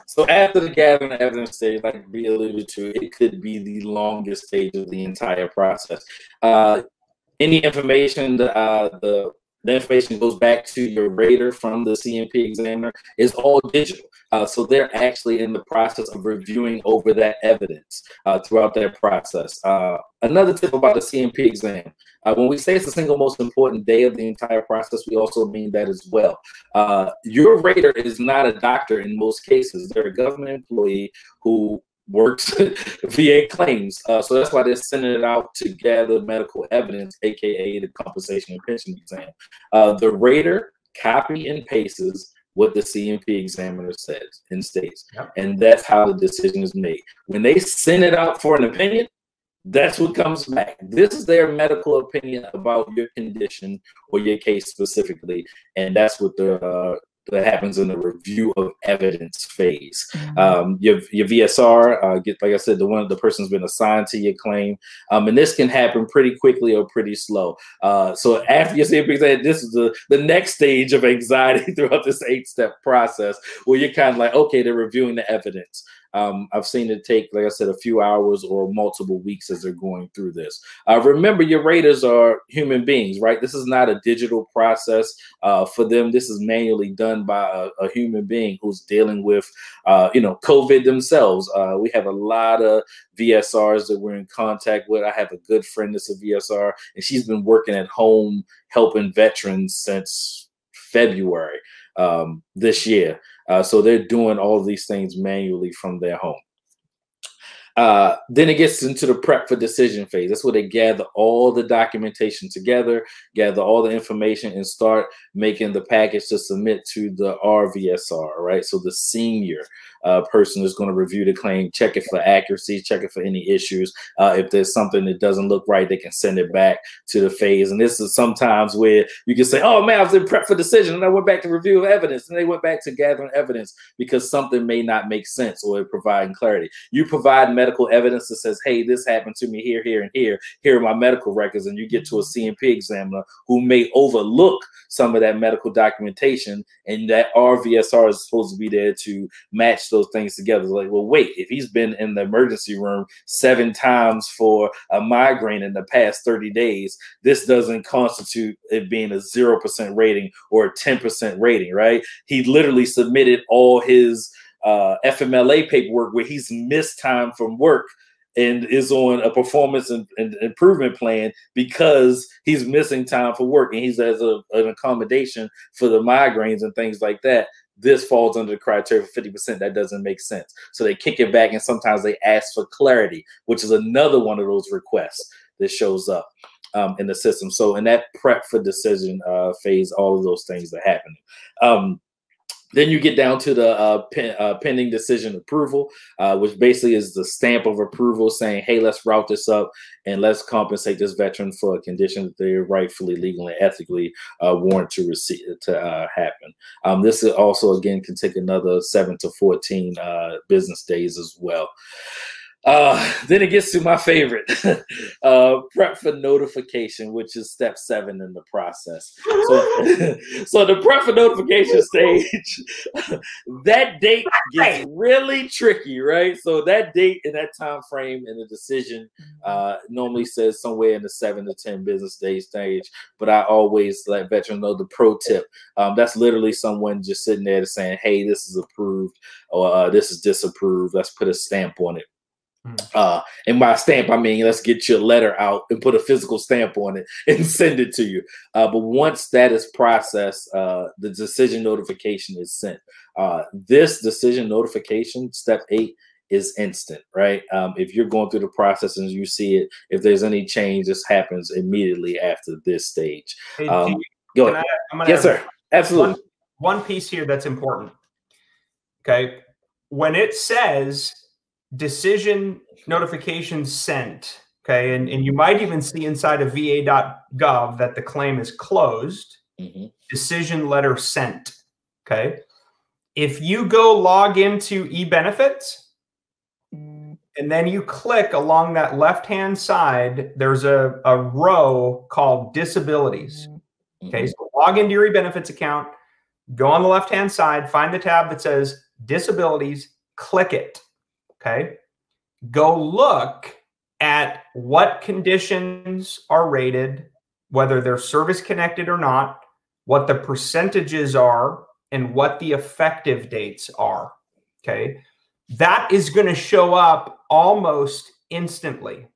So after the gathering of evidence stage, like we alluded to, it could be the longest stage of the entire process. Any information, the information goes back to your rater from the CMP examiner is all digital. So they're actually in the process of reviewing over that evidence throughout that process. Another tip about a CMP exam, when we say it's the single most important day of the entire process, we also mean that as well. Your rater is not a doctor in most cases. They're a government employee who works VA claims. So that's why they're sending it out to gather medical evidence, AKA the compensation and pension exam. The rater copy and pastes what the CMP examiner says and states. Yep. And that's how the decision is made. When they send it out for an opinion, that's what comes back. This is their medical opinion about your condition or your case specifically. And that's what that happens in the review of evidence phase. Mm-hmm. Your VSR, like I said, the person's been assigned to your claim. And this can happen pretty quickly or pretty slow. So after your CMP exam, this is the next stage of anxiety throughout this 8-step process where you're kind of like, okay, they're reviewing the evidence. I've seen it take, like I said, a few hours or multiple weeks as they're going through this. Remember, your raters are human beings, right? This is not a digital process for them. This is manually done by a human being who's dealing with, COVID themselves. We have a lot of VSRs that we're in contact with. I have a good friend that's a VSR, and she's been working at home helping veterans since February this year. So they're doing all these things manually from their home. Then it gets into the prep for decision phase. That's where they gather all the documentation together, gather all the information, and start making the package to submit to the RVSR, right? So the senior person is going to review the claim, check it for accuracy, check it for any issues. If there's something that doesn't look right, they can send it back to the phase. And this is sometimes where you can say, oh, man, I was in prep for decision, and I went back to review of evidence, and they went back to gathering evidence because something may not make sense or providing clarity. You provide medical evidence that says, hey, this happened to me here, here, and here. Here are my medical records. And you get to a CMP examiner who may overlook some of that medical documentation, and that RVSR is supposed to be there to match those things together. It's like, well, wait, if he's been in the emergency room 7 times for a migraine in the past 30 days, this doesn't constitute it being a 0% rating or a 10% rating, right? He literally submitted all his FMLA paperwork where he's missed time from work and is on a performance and improvement plan because he's missing time for work and he's as an accommodation for the migraines and things like that. This falls under the criteria for 50%. That doesn't make sense. So they kick it back and sometimes they ask for clarity, which is another one of those requests that shows up in the system. So in that prep for decision phase, all of those things are happening. Then you get down to the pending decision approval, which basically is the stamp of approval saying, hey, let's route this up and let's compensate this veteran for a condition that they're rightfully, legally, and ethically warrant to receive to happen. This is also, again, can take another 7 to 14 business days as well. Then it gets to my favorite, prep for notification, which is step 7 in the process. So the prep for notification stage, that date gets really tricky, right? So that date and that time frame and the decision normally says somewhere in the 7 to 10 business day stage. But I always let veterans know the pro tip. That's literally someone just sitting there saying, hey, this is approved or this is disapproved. Let's put a stamp on it. And by stamp, I mean, let's get your letter out and put a physical stamp on it and send it to you. But once that is processed, the decision notification is sent. This decision notification, step 8, is instant, right? If you're going through the process and you see it, if there's any change, this happens immediately after this stage. Hey, go ahead. Yes, sir. Absolutely. One piece here that's important. Okay. When it says decision notification sent, okay, and you might even see inside of va.gov that the claim is closed, decision letter sent, okay? If you go log into eBenefits, and then you click along that left-hand side, there's a row called disabilities. Okay, so log into your eBenefits account, go on the left-hand side, find the tab that says disabilities, click it, okay? Go look at what conditions are rated, whether they're service-connected or not, what the percentages are, and what the effective dates are, okay? That is going to show up almost instantly,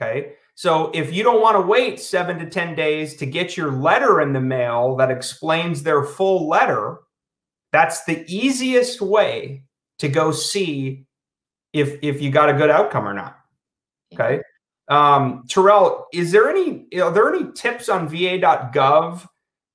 okay? So if you don't want to wait 7 to 10 days to get your letter in the mail that explains their full letter, that's the easiest way to go see if you got a good outcome or not, okay? Terrell, are there any tips on va.gov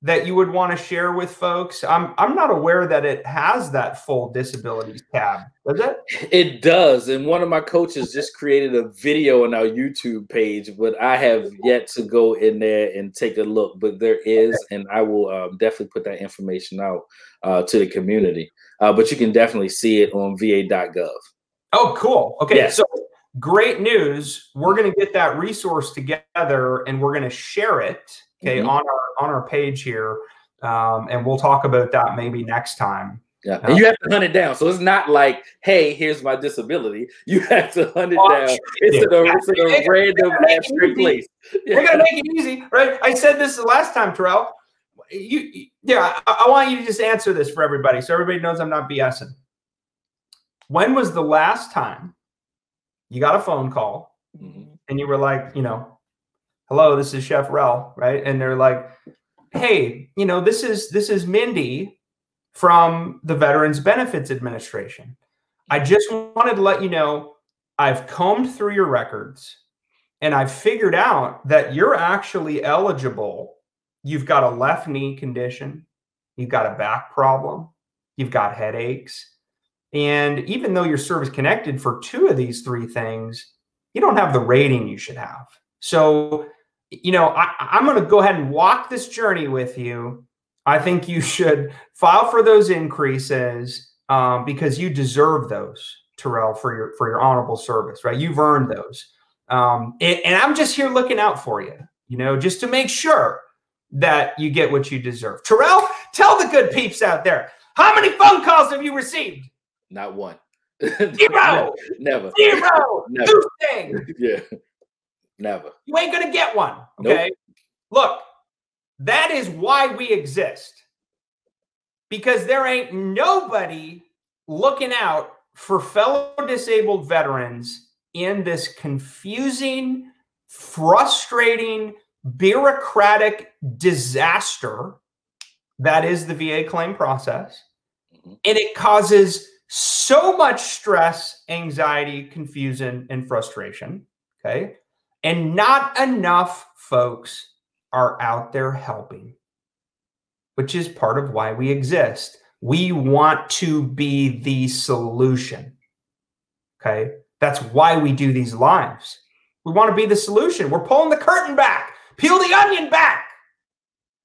that you would want to share with folks? I'm not aware that it has that full disabilities tab. Does it? It does. And one of my coaches just created a video on our YouTube page, but I have yet to go in there and take a look. But there is, and I will definitely put that information out to the community. But you can definitely see it on va.gov. Oh, cool. Okay. Yeah. So great news. We're going to get that resource together and we're going to share it. Okay, on our page here, and we'll talk about that maybe next time. Yeah, and you have to hunt it down. So it's not like, hey, here's my disability. You have to hunt it down. It's a random abstract place. Yeah. We're gonna make it easy, right? I said this the last time, Terrell. I want you to just answer this for everybody, so everybody knows I'm not BSing. When was the last time you got a phone call and you were like, hello, this is Chef Rel, right? And they're like, hey, this is Mindy from the Veterans Benefits Administration. I just wanted to let you know I've combed through your records and I've figured out that you're actually eligible. You've got a left knee condition. You've got a back problem. You've got headaches. And even though you're service connected for 2 of these 3 things, you don't have the rating you should have. So, I'm going to go ahead and walk this journey with you. I think you should file for those increases because you deserve those, Terrell, for your honorable service, right? You've earned those. And I'm just here looking out for you, just to make sure that you get what you deserve. Terrell, tell the good peeps out there, how many phone calls have you received? Not one. Zero. Never. Zero. Never. Good thing. Yeah. Never. You ain't going to get one. Okay. Nope. Look, that is why we exist, because there ain't nobody looking out for fellow disabled veterans in this confusing, frustrating, bureaucratic disaster that is the VA claim process. And it causes so much stress, anxiety, confusion, and frustration. Okay. And not enough folks are out there helping, which is part of why we exist. We want to be the solution, okay? That's why we do these lives. We want to be the solution. We're pulling the curtain back, peel the onion back,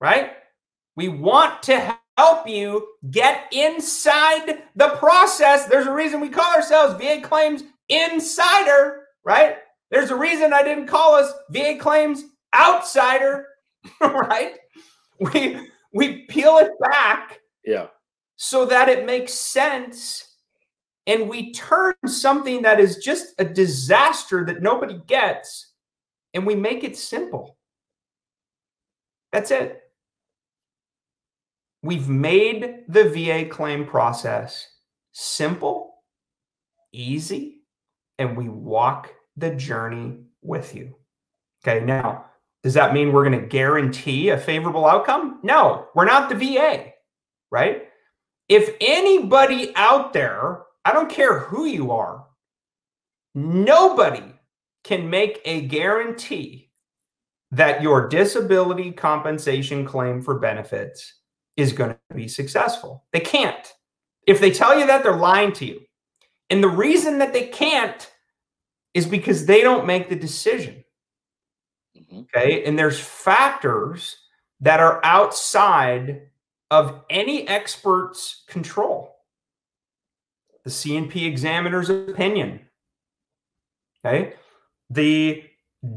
right? We want to help you get inside the process. There's a reason we call ourselves VA Claims Insider, right? There's a reason I didn't call us VA Claims Outsider, right? We peel it back, so that it makes sense, and we turn something that is just a disaster that nobody gets, and we make it simple. That's it. We've made the VA claim process simple, easy, and we walk the journey with you. Okay. Now, does that mean we're going to guarantee a favorable outcome? No, we're not the VA, right? If anybody out there, I don't care who you are, nobody can make a guarantee that your disability compensation claim for benefits is going to be successful. They can't. If they tell you that, they're lying to you. And the reason that they can't is because they don't make the decision. Okay. And there's factors that are outside of any expert's control. The C&P examiner's opinion. Okay. The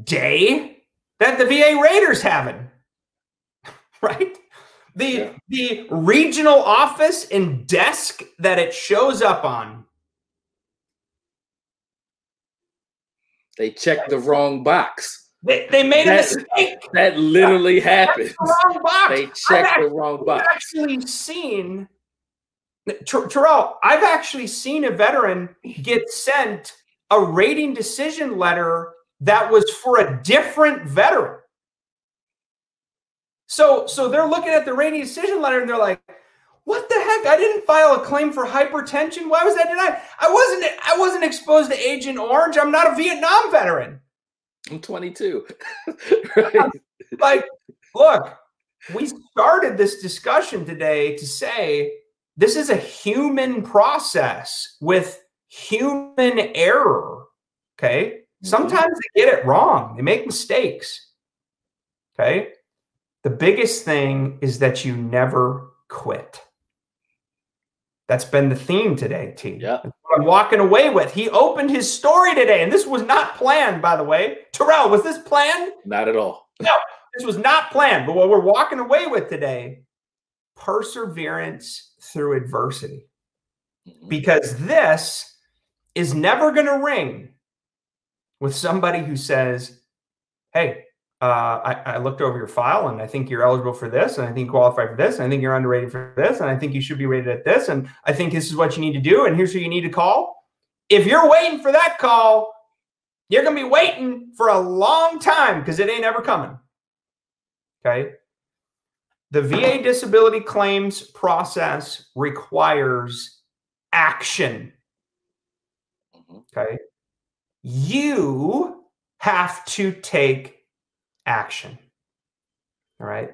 day that the VA Raiders have it. Right? The regional office and desk that it shows up on. They checked the wrong box. They made a mistake. That literally happened. They checked the wrong box. I've actually seen, Terrell, I've actually seen a veteran get sent a rating decision letter that was for a different veteran. So they're looking at the rating decision letter and they're like, what the heck? I didn't file a claim for hypertension. Why was that denied? I wasn't exposed to Agent Orange. I'm not a Vietnam veteran. I'm 22. Right? Like, look, we started this discussion today to say this is a human process with human error. Okay. Sometimes they get it wrong. They make mistakes. Okay. The biggest thing is that you never quit. That's been the theme today, T. Yeah. That's what I'm walking away with. He opened his story today, and this was not planned, by the way. Terrell, was this planned? Not at all. No, this was not planned. But what we're walking away with today, perseverance through adversity. Because this is never going to ring with somebody who says, hey, I looked over your file and I think you're eligible for this. And I think you qualify for this. And I think you're underrated for this. And I think you should be rated at this. And I think this is what you need to do. And here's who you need to call. If you're waiting for that call, you're going to be waiting for a long time because it ain't ever coming. Okay. The VA disability claims process requires action. Okay. You have to take action. All right.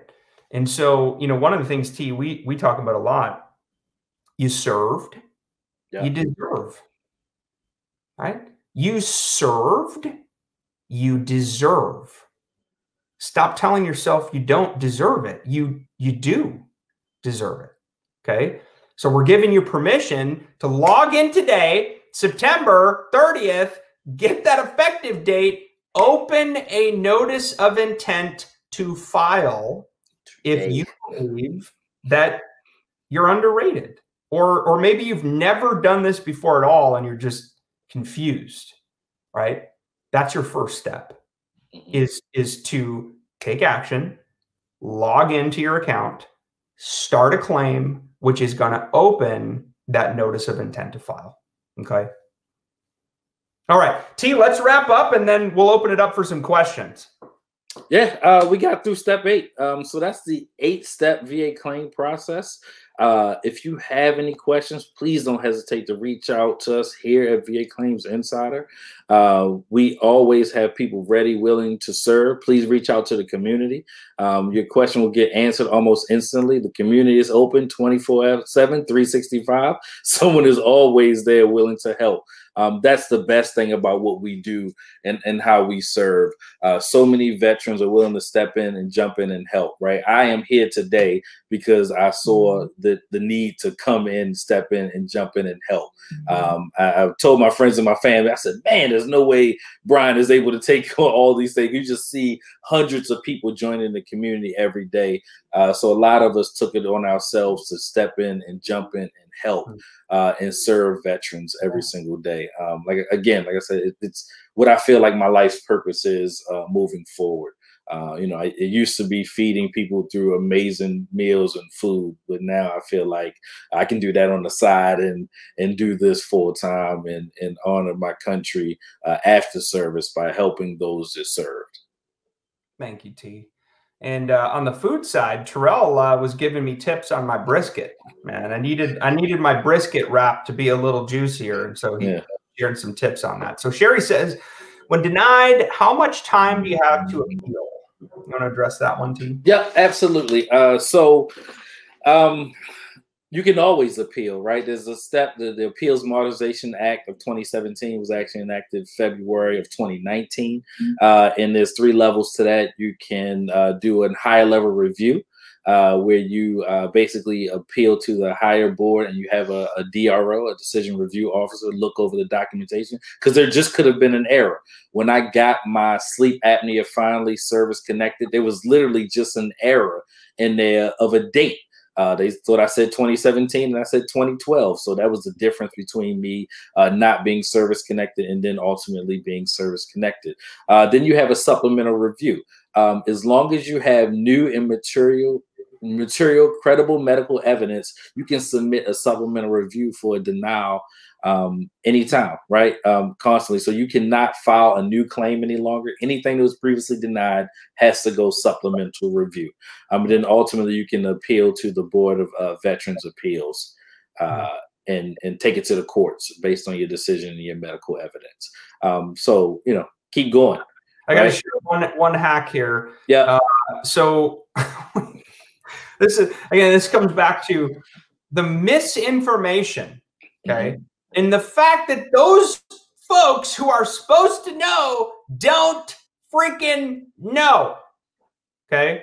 And so, you know, one of the things, T, we talk about a lot, you served, you deserve. Right? You served, you deserve. Stop telling yourself you don't deserve it. You do deserve it. Okay. So we're giving you permission to log in today, September 30th, get that effective date. Open a notice of intent to file if you believe that you're underrated, or maybe you've never done this before at all and you're just confused, right? That's your first step, is to take action, log into your account, start a claim, which is going to open that notice of intent to file, okay? All right, T, let's wrap up, and then we'll open it up for some questions. Yeah, we got through step 8. So that's the 8-step VA claim process. If you have any questions, please don't hesitate to reach out to us here at VA Claims Insider. We always have people ready, willing to serve. Please reach out to the community. Your question will get answered almost instantly. The community is open 24/7, 365. Someone is always there willing to help. That's the best thing about what we do and how we serve. So many veterans are willing to step in and jump in and help, right? I am here today because I saw the need to come in, step in, and jump in and help. I've told my friends and my family, I said, man, there's no way Brian is able to take on all these things. You just see hundreds of people joining the community every day. So a lot of us took it on ourselves to step in and jump in and help and serve veterans every single day. Like I said, it's what I feel like my life's purpose is moving forward. You know, it used to be feeding people through amazing meals and food, but now I feel like I can do that on the side and do this full time and honor my country after service by helping those that served. Thank you, T. And on the food side, Terrell was giving me tips on my brisket. Man, I needed my brisket wrap to be a little juicier, and so he shared some tips on that. So Sherry says, when denied, how much time do you have to appeal? You want to address that one, too? Yeah, absolutely. So you can always appeal, right? There's a step, the Appeals Modernization Act of 2017 was actually enacted February of 2019. Mm-hmm. And there's three levels to that. You can do a higher level review where you basically appeal to the higher board, and you have a DRO, a decision review officer, look over the documentation, because there just could have been an error. When I got my sleep apnea finally service connected, there was literally just an error in there of a date. They thought I said 2017 and I said 2012. So that was the difference between me not being service connected and then ultimately being service connected. Then you have a supplemental review. As long as you have new and material credible medical evidence, you can submit a supplemental review for a denial anytime, right? Constantly. So you cannot file a new claim any longer. Anything that was previously denied has to go supplemental review. And then ultimately you can appeal to the Board of Veterans Appeals and take it to the courts based on your decision and your medical evidence. So, you know, keep going. I got to share one hack here. Yeah. So this comes back to the misinformation. Okay. Mm-hmm. And the fact that those folks who are supposed to know don't freaking know. Okay.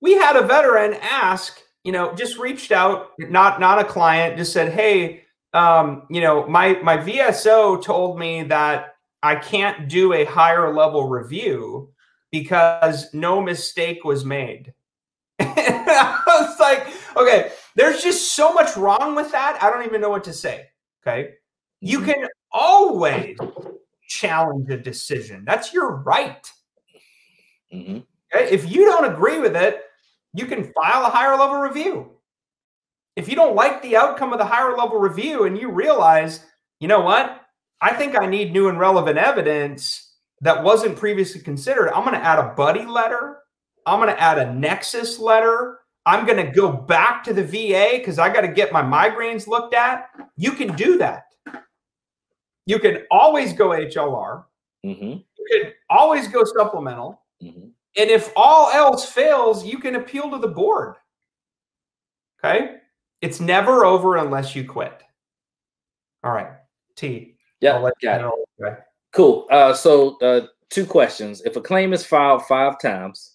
We had a veteran ask, you know, just reached out, not a client, just said, hey, you know, my VSO told me that I can't do a higher level review because no mistake was made. And I was like, okay, there's just so much wrong with that. I don't even know what to say. Okay. You can always challenge a decision. That's your right. Mm-hmm. Okay? If you don't agree with it, you can file a higher level review. If you don't like the outcome of the higher level review and you realize, you know what? I think I need new and relevant evidence that wasn't previously considered. I'm going to add a buddy letter. I'm going to add a nexus letter. I'm going to go back to the VA because I got to get my migraines looked at. You can do that. You can always go HLR. Mm-hmm. You can always go supplemental. Mm-hmm. And if all else fails, you can appeal to the board. Okay. It's never over unless you quit. All right. T. Yeah. Cool. So two questions. If a claim is filed 5 times,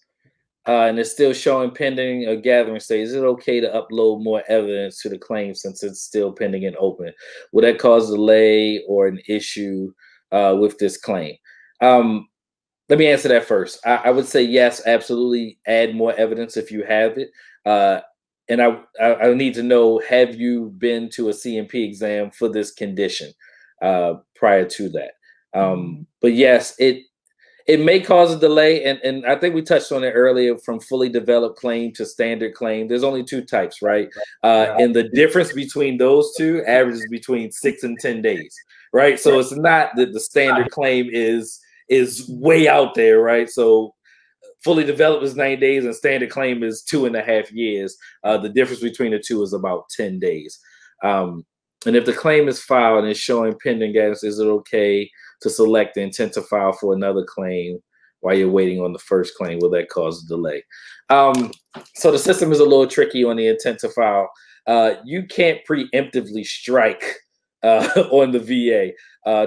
and it's still showing pending or gathering stage, is it okay to upload more evidence to the claim since it's still pending and open? Will that cause a delay or an issue with this claim? Let me answer that first. I would say yes, absolutely. Add more evidence if you have it. And I need to know, have you been to a CMP exam for this condition prior to that? But yes, it may cause a delay, and I think we touched on it earlier, from fully developed claim to standard claim. There's only 2 types, right? And the difference between those two averages between 6 and 10 days, right? So it's not that the standard claim is way out there, right? So fully developed is 9 days, and standard claim is 2.5 years. The difference between the two is about 10 days. And if the claim is filed and is showing pending gaps, is it okay to select the intent to file for another claim while you're waiting on the first claim? Will that cause a delay? So the system is a little tricky on the intent to file. You can't preemptively strike on the VA.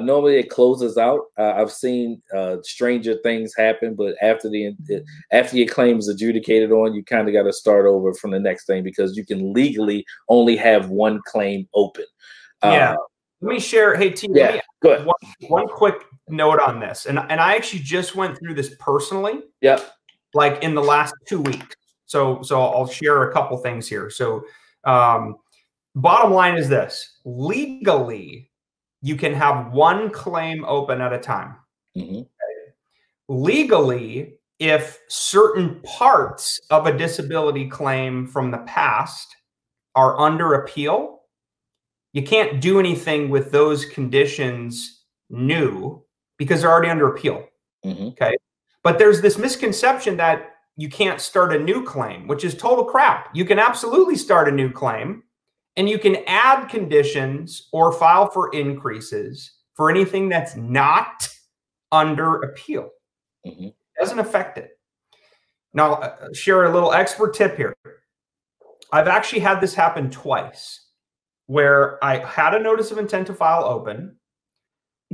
Normally it closes out. I've seen stranger things happen, but after your claim is adjudicated on, you kind of got to start over from the next thing, because you can legally only have 1 claim open. Yeah. Let me share. Hey, T, yeah, go ahead. One quick note on this. And I actually just went through this personally. Yep. Like in the last 2 weeks. So I'll share a couple things here. So bottom line is this. Legally, you can have 1 claim open at a time. Mm-hmm. Legally, if certain parts of a disability claim from the past are under appeal, you can't do anything with those conditions new because they're already under appeal. Mm-hmm. Okay. But there's this misconception that you can't start a new claim, which is total crap. You can absolutely start a new claim, and you can add conditions or file for increases for anything that's not under appeal. Mm-hmm. It doesn't affect it. Now, I'll share a little expert tip here. I've actually had this happen twice where I had a notice of intent to file open.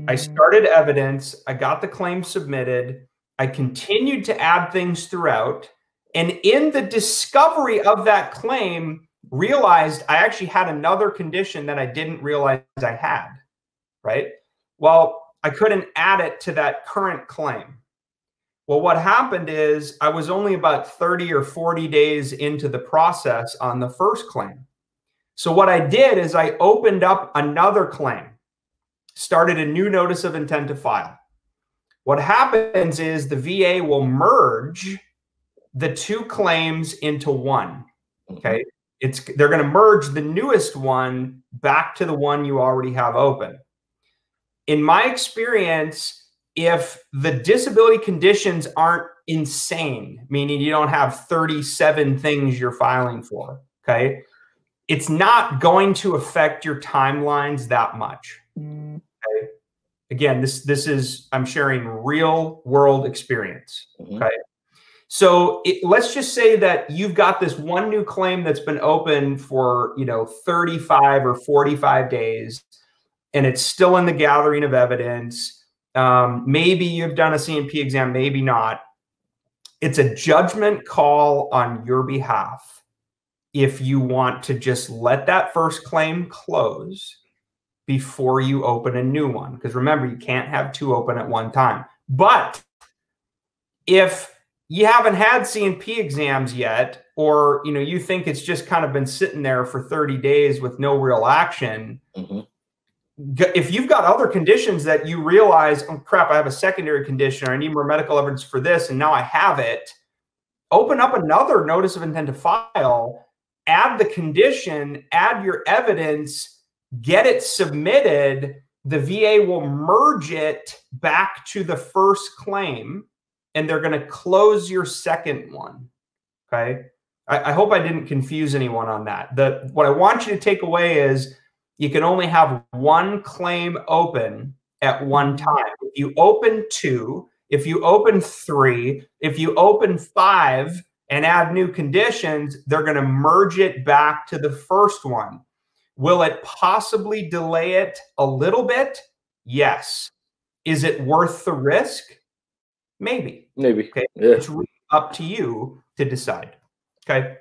I started evidence. I got the claim submitted. I continued to add things throughout. And in the discovery of that claim, realized I actually had another condition that I didn't realize I had, right? Well, I couldn't add it to that current claim. Well, what happened is I was only about 30 or 40 days into the process on the first claim. So what I did is I opened up another claim, started a new notice of intent to file. What happens is the VA will merge the two claims into one, okay? They're going to merge the newest one back to the one you already have open. In my experience, if the disability conditions aren't insane, meaning you don't have 37 things you're filing for, okay, it's not going to affect your timelines that much. Okay? Again, this is, I'm sharing real world experience, okay? So let's just say that you've got this one new claim that's been open for, 35 or 45 days, and it's still in the gathering of evidence. Maybe you've done a C&P exam, maybe not. It's a judgment call on your behalf if you want to just let that first claim close before you open a new one. Because remember, you can't have two open at one time. But if you haven't had C&P exams yet, or you think it's just kind of been sitting there for 30 days with no real action. If you've got other conditions that you realize, oh crap, I have a secondary condition, or I need more medical evidence for this, and now I have it, open up another notice of intent to file, add the condition, add your evidence, get it submitted. The VA will merge it back to the first claim, and they're going to close your second one, okay? I hope I didn't confuse anyone on that. What I want you to take away is you can only have one claim open at one time. If you open two, if you open three, if you open five and add new conditions, they're going to merge it back to the first one. Will it possibly delay it a little bit? Yes. Is it worth the risk? Maybe. Okay. Yeah. It's really up to you to decide. Okay.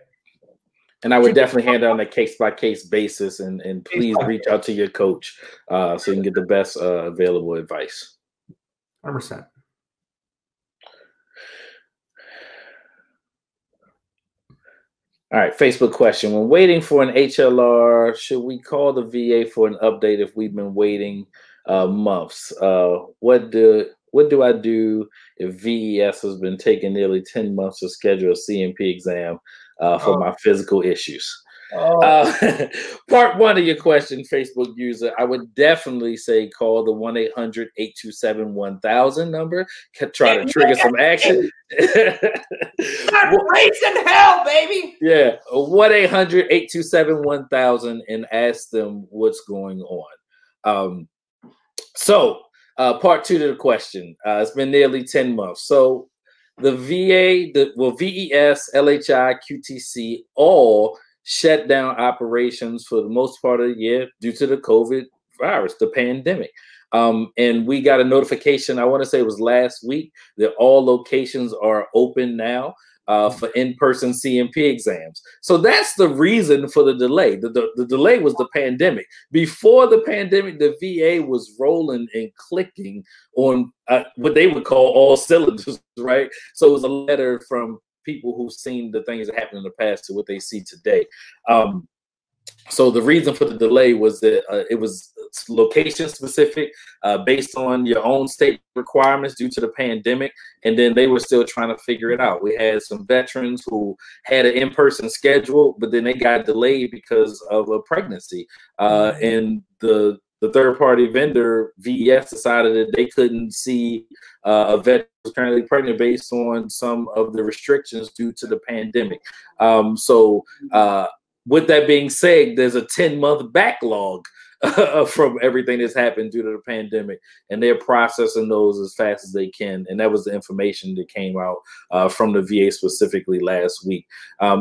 And I would definitely handle on a case-by-case basis, and please reach out to your coach so you can get the best available advice. 100%. All right, Facebook question. When waiting for an HLR, should we call the VA for an update if we've been waiting months? What do I do if VES has been taking nearly 10 months to schedule a C&P exam for my physical issues? Part one of your question, Facebook user, I would definitely say call the 1-800-827-1000 number. Try to trigger some action. Start raising hell, baby. Yeah, 1-800-827-1000 and ask them what's going on. Part two to the question. It's been nearly 10 months. So the VA, VES, LHI, QTC all shut down operations for the most part of the year due to the COVID virus, the pandemic. And we got a notification, I want to say it was last week, that all locations are open now for in-person C&P exams. So that's the reason for the delay. The delay was the pandemic. Before the pandemic, the VA was rolling and clicking on what they would call all cylinders, right? So it was a letter from people who've seen the things that happened in the past to what they see today. So the reason for the delay was that it was location specific, based on your own state requirements due to the pandemic. And then they were still trying to figure it out. We had some veterans who had an in-person schedule, but then they got delayed because of a pregnancy. And the third party vendor, VES, decided that they couldn't see a veteran who was currently pregnant based on some of the restrictions due to the pandemic. With that being said, there's a 10-month backlog from everything that's happened due to the pandemic, and they're processing those as fast as they can. And that was the information that came out from the VA specifically last week.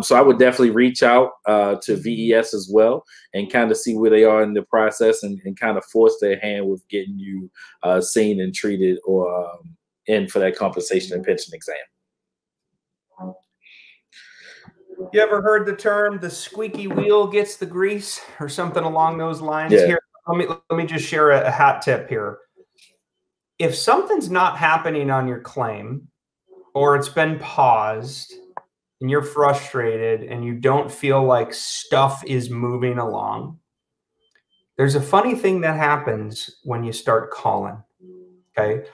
So I would definitely reach out to VES as well and kind of see where they are in the process, and kind of force their hand with getting you seen and treated, or in for that compensation and pension exam. You ever heard the term "the squeaky wheel gets the grease" or something along those lines? Yeah. Here, let me just share a hot tip here. If something's not happening on your claim, or it's been paused, and you're frustrated and you don't feel like stuff is moving along, there's a funny thing that happens when you start calling. Okay,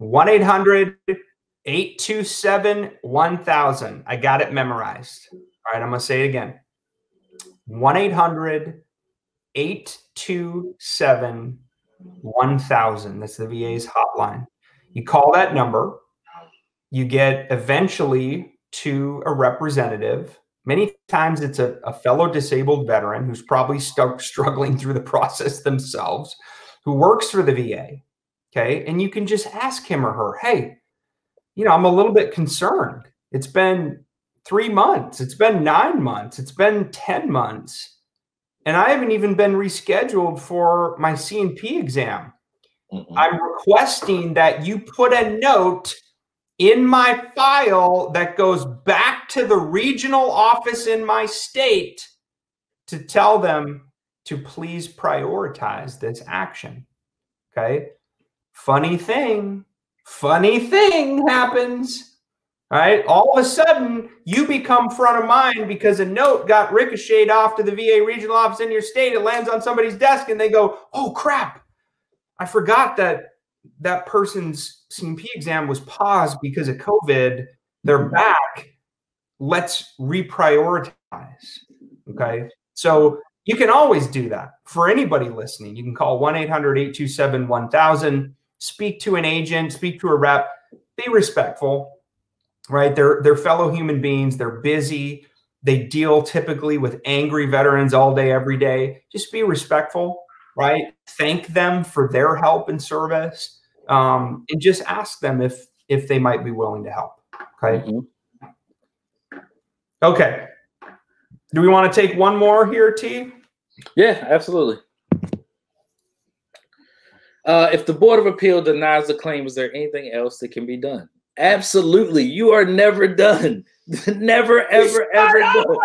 1-800-827-1000. I got it memorized. All right, I'm going to say it again. 1-800-827-1000. That's the VA's hotline. You call that number. You get eventually to a representative. Many times it's a fellow disabled veteran who's probably struggling through the process themselves, who works for the VA. Okay, and you can just ask him or her, hey, you know, I'm a little bit concerned. It's been 3 months. It's been 9 months. It's been 10 months. And I haven't even been rescheduled for my C&P exam. I'm requesting that you put a note in my file that goes back to the regional office in my state to tell them to please prioritize this action. Okay. Funny thing happens, right? All of a sudden, you become front of mind because a note got ricocheted off to the VA regional office in your state. It lands on somebody's desk, and they go, oh, crap. I forgot that that person's C&P exam was paused because of COVID. They're back. Let's reprioritize, okay? So you can always do that. For anybody listening, you can call 1-800-827-1000. Speak to an agent, speak to a rep, be respectful, right? They're fellow human beings. They're busy. They deal typically with angry veterans all day, every day. Just be respectful, right? Thank them for their help and service, and just ask them if they might be willing to help, okay? Mm-hmm. Okay. Do we want to take one more here, T? Yeah, absolutely. If the Board of Appeal denies the claim, is there anything else that can be done? Absolutely. You are never done. Never, ever, ever done.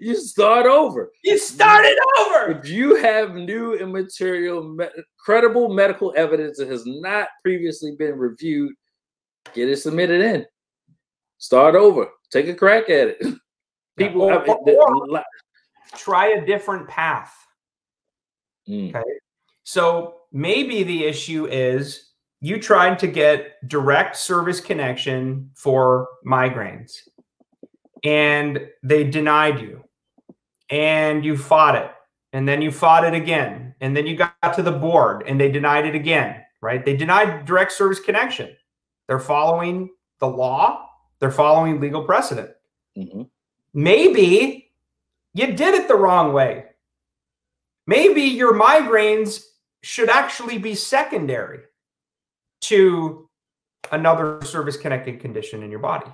You start over. You started over. If you have new and material, credible medical evidence that has not previously been reviewed, get it submitted in. Start over. Take a crack at it. People, or try a different path. Mm. Okay. So maybe the issue is you tried to get direct service connection for migraines and they denied you, and you fought it, and then you fought it again, and then you got to the board and they denied it again, right? They denied direct service connection. They're following the law. They're following legal precedent. Mm-hmm. Maybe you did it the wrong way. Maybe your migraines should actually be secondary to another service-connected condition in your body,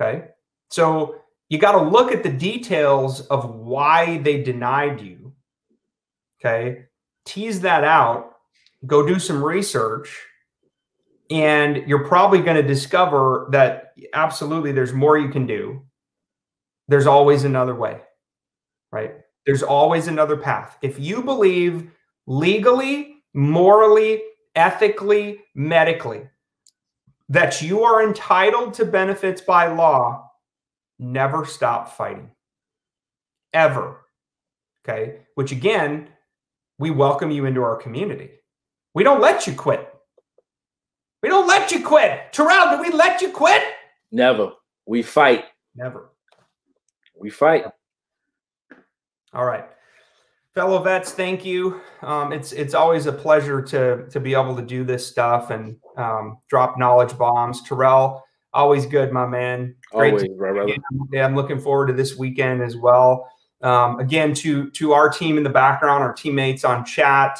okay? So you got to look at the details of why they denied you, okay? Tease that out, go do some research, and you're probably going to discover that absolutely there's more you can do. There's always another way, right? There's always another path. If you believe legally, morally, ethically, medically, that you are entitled to benefits by law, never stop fighting. Ever. Okay? Which again, we welcome you into our community. We don't let you quit. We don't let you quit. Terrell, do we let you quit? Never. We fight. Never. We fight. All right. Fellow vets, thank you. It's always a pleasure to be able to do this stuff and drop knowledge bombs. Terrell, always good, my man. Great. Always, right, brother. Yeah, I'm looking forward to this weekend as well. Again, to our team in the background, our teammates on chat,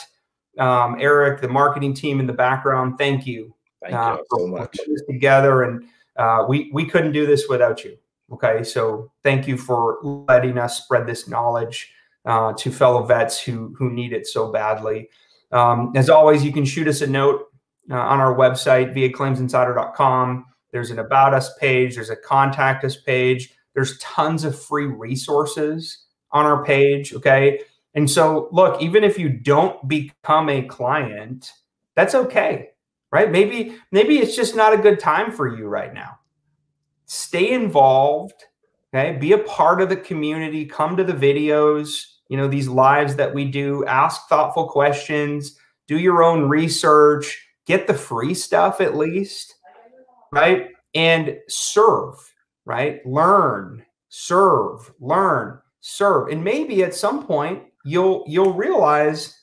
Eric, the marketing team in the background, thank you. Thank you so much. Putting this together, and we couldn't do this without you. Okay, so thank you for letting us spread this knowledge to fellow vets who need it so badly. As always, you can shoot us a note on our website, vaclaimsinsider.com. There's an About Us page. There's a Contact Us page. There's tons of free resources on our page, okay? And so, look, even if you don't become a client, that's okay, right? Maybe it's just not a good time for you right now. Stay involved, okay? Be a part of the community. Come to the videos, you know, these lives that we do. Ask thoughtful questions. Do your own research. Get the free stuff at least, right? And serve, right? Learn, serve, learn. Serve. And maybe at some point you'll realize,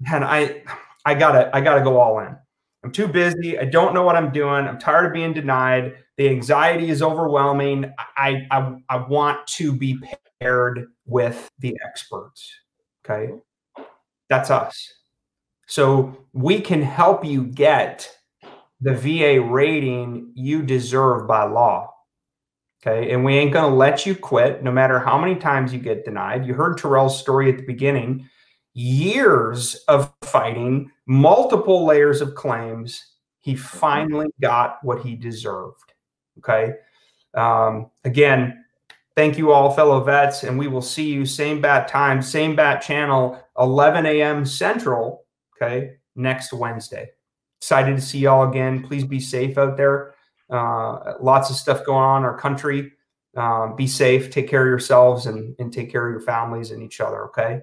man, I gotta go all in. I'm too busy. I don't know what I'm doing. I'm tired of being denied. The anxiety is overwhelming. I want to be paired with the experts. Okay. That's us. So we can help you get the VA rating you deserve by law. Okay, and we ain't going to let you quit no matter how many times you get denied. You heard Terrell's story at the beginning. Years of fighting, multiple layers of claims. He finally got what he deserved. Okay. Again, thank you all, fellow vets, and we will see you same bat time, same bat channel, 11 a.m. Central, okay, next Wednesday. Excited to see y'all again. Please be safe out there. Lots of stuff going on in our country. Be safe, take care of yourselves, and take care of your families and each other, okay?